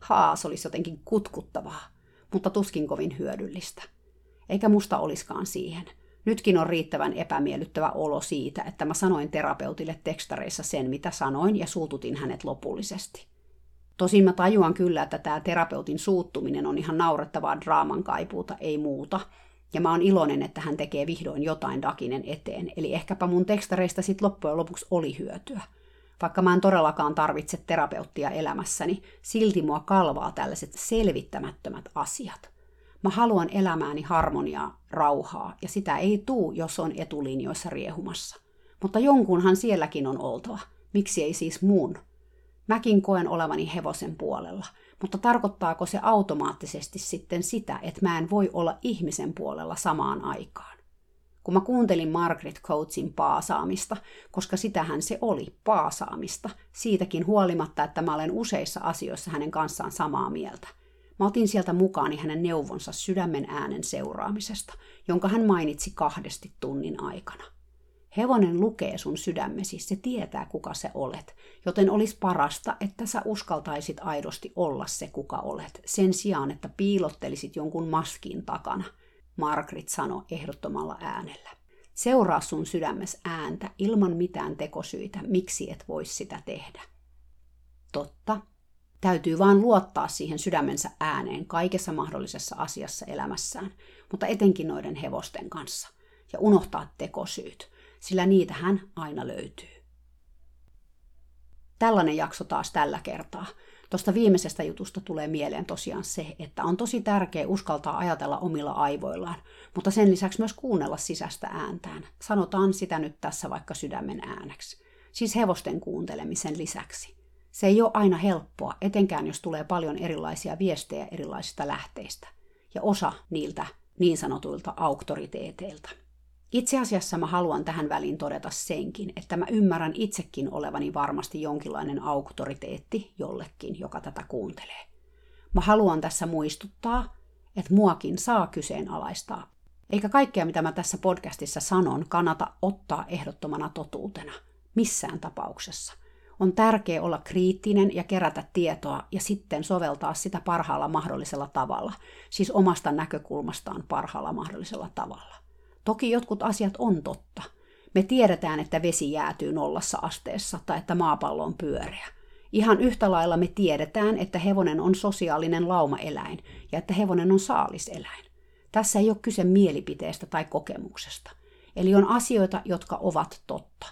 Haa, se olisi jotenkin kutkuttavaa, mutta tuskin kovin hyödyllistä. Eikä musta oliskaan siihen. Nytkin on riittävän epämiellyttävä olo siitä, että mä sanoin terapeutille tekstareissa sen, mitä sanoin, ja suututin hänet lopullisesti. Tosin mä tajuan kyllä, että tämä terapeutin suuttuminen on ihan naurettavaa draaman kaipuuta, ei muuta. Ja mä oon iloinen, että hän tekee vihdoin jotain Dakinen eteen, eli ehkäpä mun tekstareista sit loppujen lopuksi oli hyötyä. Vaikka mä en todellakaan tarvitse terapeuttia elämässäni, silti mua kalvaa tällaiset selvittämättömät asiat. Mä haluan elämääni harmoniaa, rauhaa, ja sitä ei tuu, jos on etulinjoissa riehumassa. Mutta jonkunhan sielläkin on oltava. Miksi ei siis muun? Mäkin koen olevani hevosen puolella, mutta tarkoittaako se automaattisesti sitten sitä, että mä en voi olla ihmisen puolella samaan aikaan? Kun mä kuuntelin Margaret Coatesin paasaamista, koska sitähän se oli, paasaamista, siitäkin huolimatta, että mä olen useissa asioissa hänen kanssaan samaa mieltä. Mä otin sieltä mukaani hänen neuvonsa sydämen äänen seuraamisesta, jonka hän mainitsi kahdesti tunnin aikana. Hevonen lukee sun sydämesi, se tietää kuka sä olet, joten olisi parasta, että sä uskaltaisit aidosti olla se kuka olet, sen sijaan, että piilottelisit jonkun maskin takana, Margaret sanoi ehdottomalla äänellä. Seuraa sun sydämes ääntä ilman mitään tekosyitä, miksi et voi sitä tehdä. Totta. Täytyy vaan luottaa siihen sydämensä ääneen kaikessa mahdollisessa asiassa elämässään, mutta etenkin noiden hevosten kanssa, ja unohtaa tekosyyt, sillä niitähän aina löytyy. Tällainen jakso taas tällä kertaa. Tuosta viimeisestä jutusta tulee mieleen tosiaan se, että on tosi tärkeää uskaltaa ajatella omilla aivoillaan, mutta sen lisäksi myös kuunnella sisäistä ääntään. Sanotaan sitä nyt tässä vaikka sydämen ääneksi. Siis hevosten kuuntelemisen lisäksi. Se ei ole aina helppoa, etenkään jos tulee paljon erilaisia viestejä erilaisista lähteistä. Ja osa niiltä niin sanotuilta auktoriteeteilta. Itse asiassa mä haluan tähän väliin todeta senkin, että mä ymmärrän itsekin olevani varmasti jonkinlainen auktoriteetti jollekin, joka tätä kuuntelee. Mä haluan tässä muistuttaa, että muakin saa kyseenalaistaa. Eikä kaikkea, mitä mä tässä podcastissa sanon, kannata ottaa ehdottomana totuutena. Missään tapauksessa. On tärkeää olla kriittinen ja kerätä tietoa ja sitten soveltaa sitä parhaalla mahdollisella tavalla. Siis omasta näkökulmastaan parhaalla mahdollisella tavalla. Toki jotkut asiat on totta. Me tiedetään, että vesi jäätyy nollassa asteessa tai että maapallo on pyöreä. Ihan yhtä lailla me tiedetään, että hevonen on sosiaalinen laumaeläin ja että hevonen on saaliseläin. Tässä ei ole kyse mielipiteestä tai kokemuksesta. Eli on asioita, jotka ovat totta.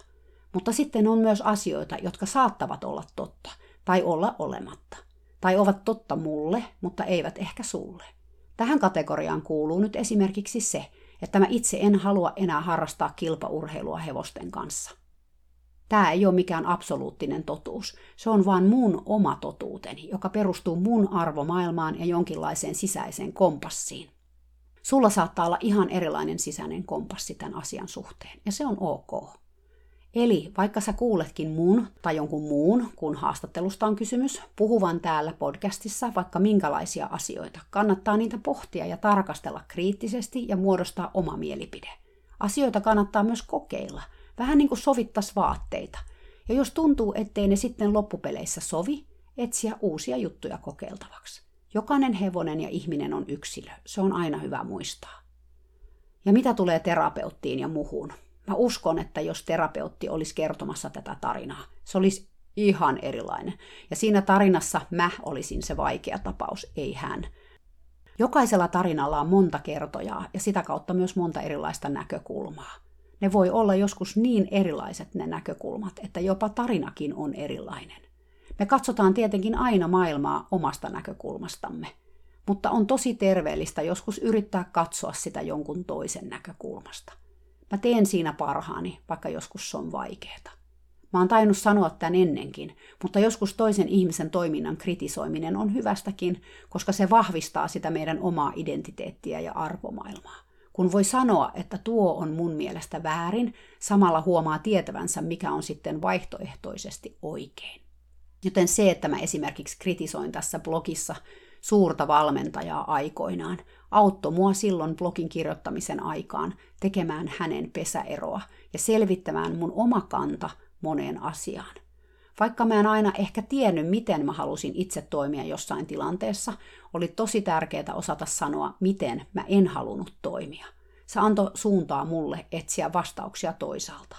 Mutta sitten on myös asioita, jotka saattavat olla totta tai olla olematta. Tai ovat totta mulle, mutta eivät ehkä sulle. Tähän kategoriaan kuuluu nyt esimerkiksi se, että mä itse en halua enää harrastaa kilpaurheilua hevosten kanssa. Tämä ei ole mikään absoluuttinen totuus. Se on vaan mun oma totuuteni, joka perustuu mun arvomaailmaan ja jonkinlaiseen sisäiseen kompassiin. Sulla saattaa olla ihan erilainen sisäinen kompassi tämän asian suhteen, ja se on ok. Eli vaikka sä kuuletkin mun tai jonkun muun, kun haastattelusta on kysymys, puhuvan täällä podcastissa vaikka minkälaisia asioita, kannattaa niitä pohtia ja tarkastella kriittisesti ja muodostaa oma mielipide. Asioita kannattaa myös kokeilla, vähän niin kuin sovittaisi vaatteita. Ja jos tuntuu, ettei ne sitten loppupeleissä sovi, etsiä uusia juttuja kokeiltavaksi. Jokainen hevonen ja ihminen on yksilö, se on aina hyvä muistaa. Ja mitä tulee terapeuttiin ja muuhun? Mä uskon, että jos terapeutti olisi kertomassa tätä tarinaa, se olisi ihan erilainen. Ja siinä tarinassa mä olisin se vaikea tapaus, ei hän. Jokaisella tarinalla on monta kertojaa ja sitä kautta myös monta erilaista näkökulmaa. Ne voi olla joskus niin erilaiset ne näkökulmat, että jopa tarinakin on erilainen. Me katsotaan tietenkin aina maailmaa omasta näkökulmastamme, mutta on tosi terveellistä joskus yrittää katsoa sitä jonkun toisen näkökulmasta. Mä teen siinä parhaani, vaikka joskus se on vaikeeta. Mä oon tainnut sanoa tämän ennenkin, mutta joskus toisen ihmisen toiminnan kritisoiminen on hyvästäkin, koska se vahvistaa sitä meidän omaa identiteettiä ja arvomaailmaa. Kun voi sanoa, että tuo on mun mielestä väärin, samalla huomaa tietävänsä, mikä on sitten vaihtoehtoisesti oikein. Joten se, että mä esimerkiksi kritisoin tässä blogissa suurta valmentajaa aikoinaan, auttoi mua silloin blogin kirjoittamisen aikaan tekemään hänen pesäeroa ja selvittämään mun oma kanta moneen asiaan. Vaikka mä en aina ehkä tiennyt, miten mä halusin itse toimia jossain tilanteessa, oli tosi tärkeää osata sanoa, miten mä en halunnut toimia. Se antoi suuntaa mulle etsiä vastauksia toisaalta.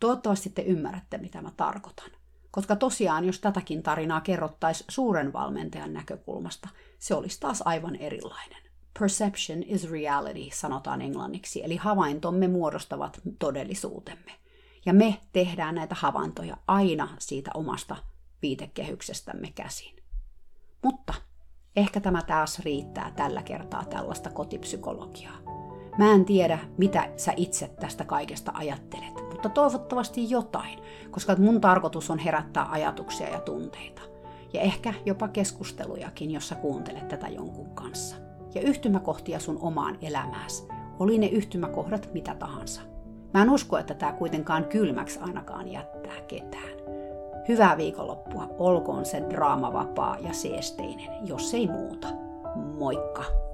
Toivottavasti te ymmärrätte, mitä mä tarkoitan. Koska tosiaan, jos tätäkin tarinaa kerrottaisi suuren valmentajan näkökulmasta, se olisi taas aivan erilainen. Perception is reality, sanotaan englanniksi, eli havaintomme muodostavat todellisuutemme. Ja me tehdään näitä havaintoja aina siitä omasta viitekehyksestämme käsin. Mutta ehkä tämä taas riittää tällä kertaa tällaista kotipsykologiaa. Mä en tiedä, mitä sä itse tästä kaikesta ajattelet, mutta toivottavasti jotain, koska mun tarkoitus on herättää ajatuksia ja tunteita. Ja ehkä jopa keskustelujakin, jos sä kuuntelet tätä jonkun kanssa. Ja yhtymäkohtia sun omaan elämääsi, oli ne yhtymäkohdat mitä tahansa. Mä en usko, että tää kuitenkaan kylmäksi ainakaan jättää ketään. Hyvää viikonloppua, olkoon se draamavapaa ja seesteinen, jos ei muuta. Moikka!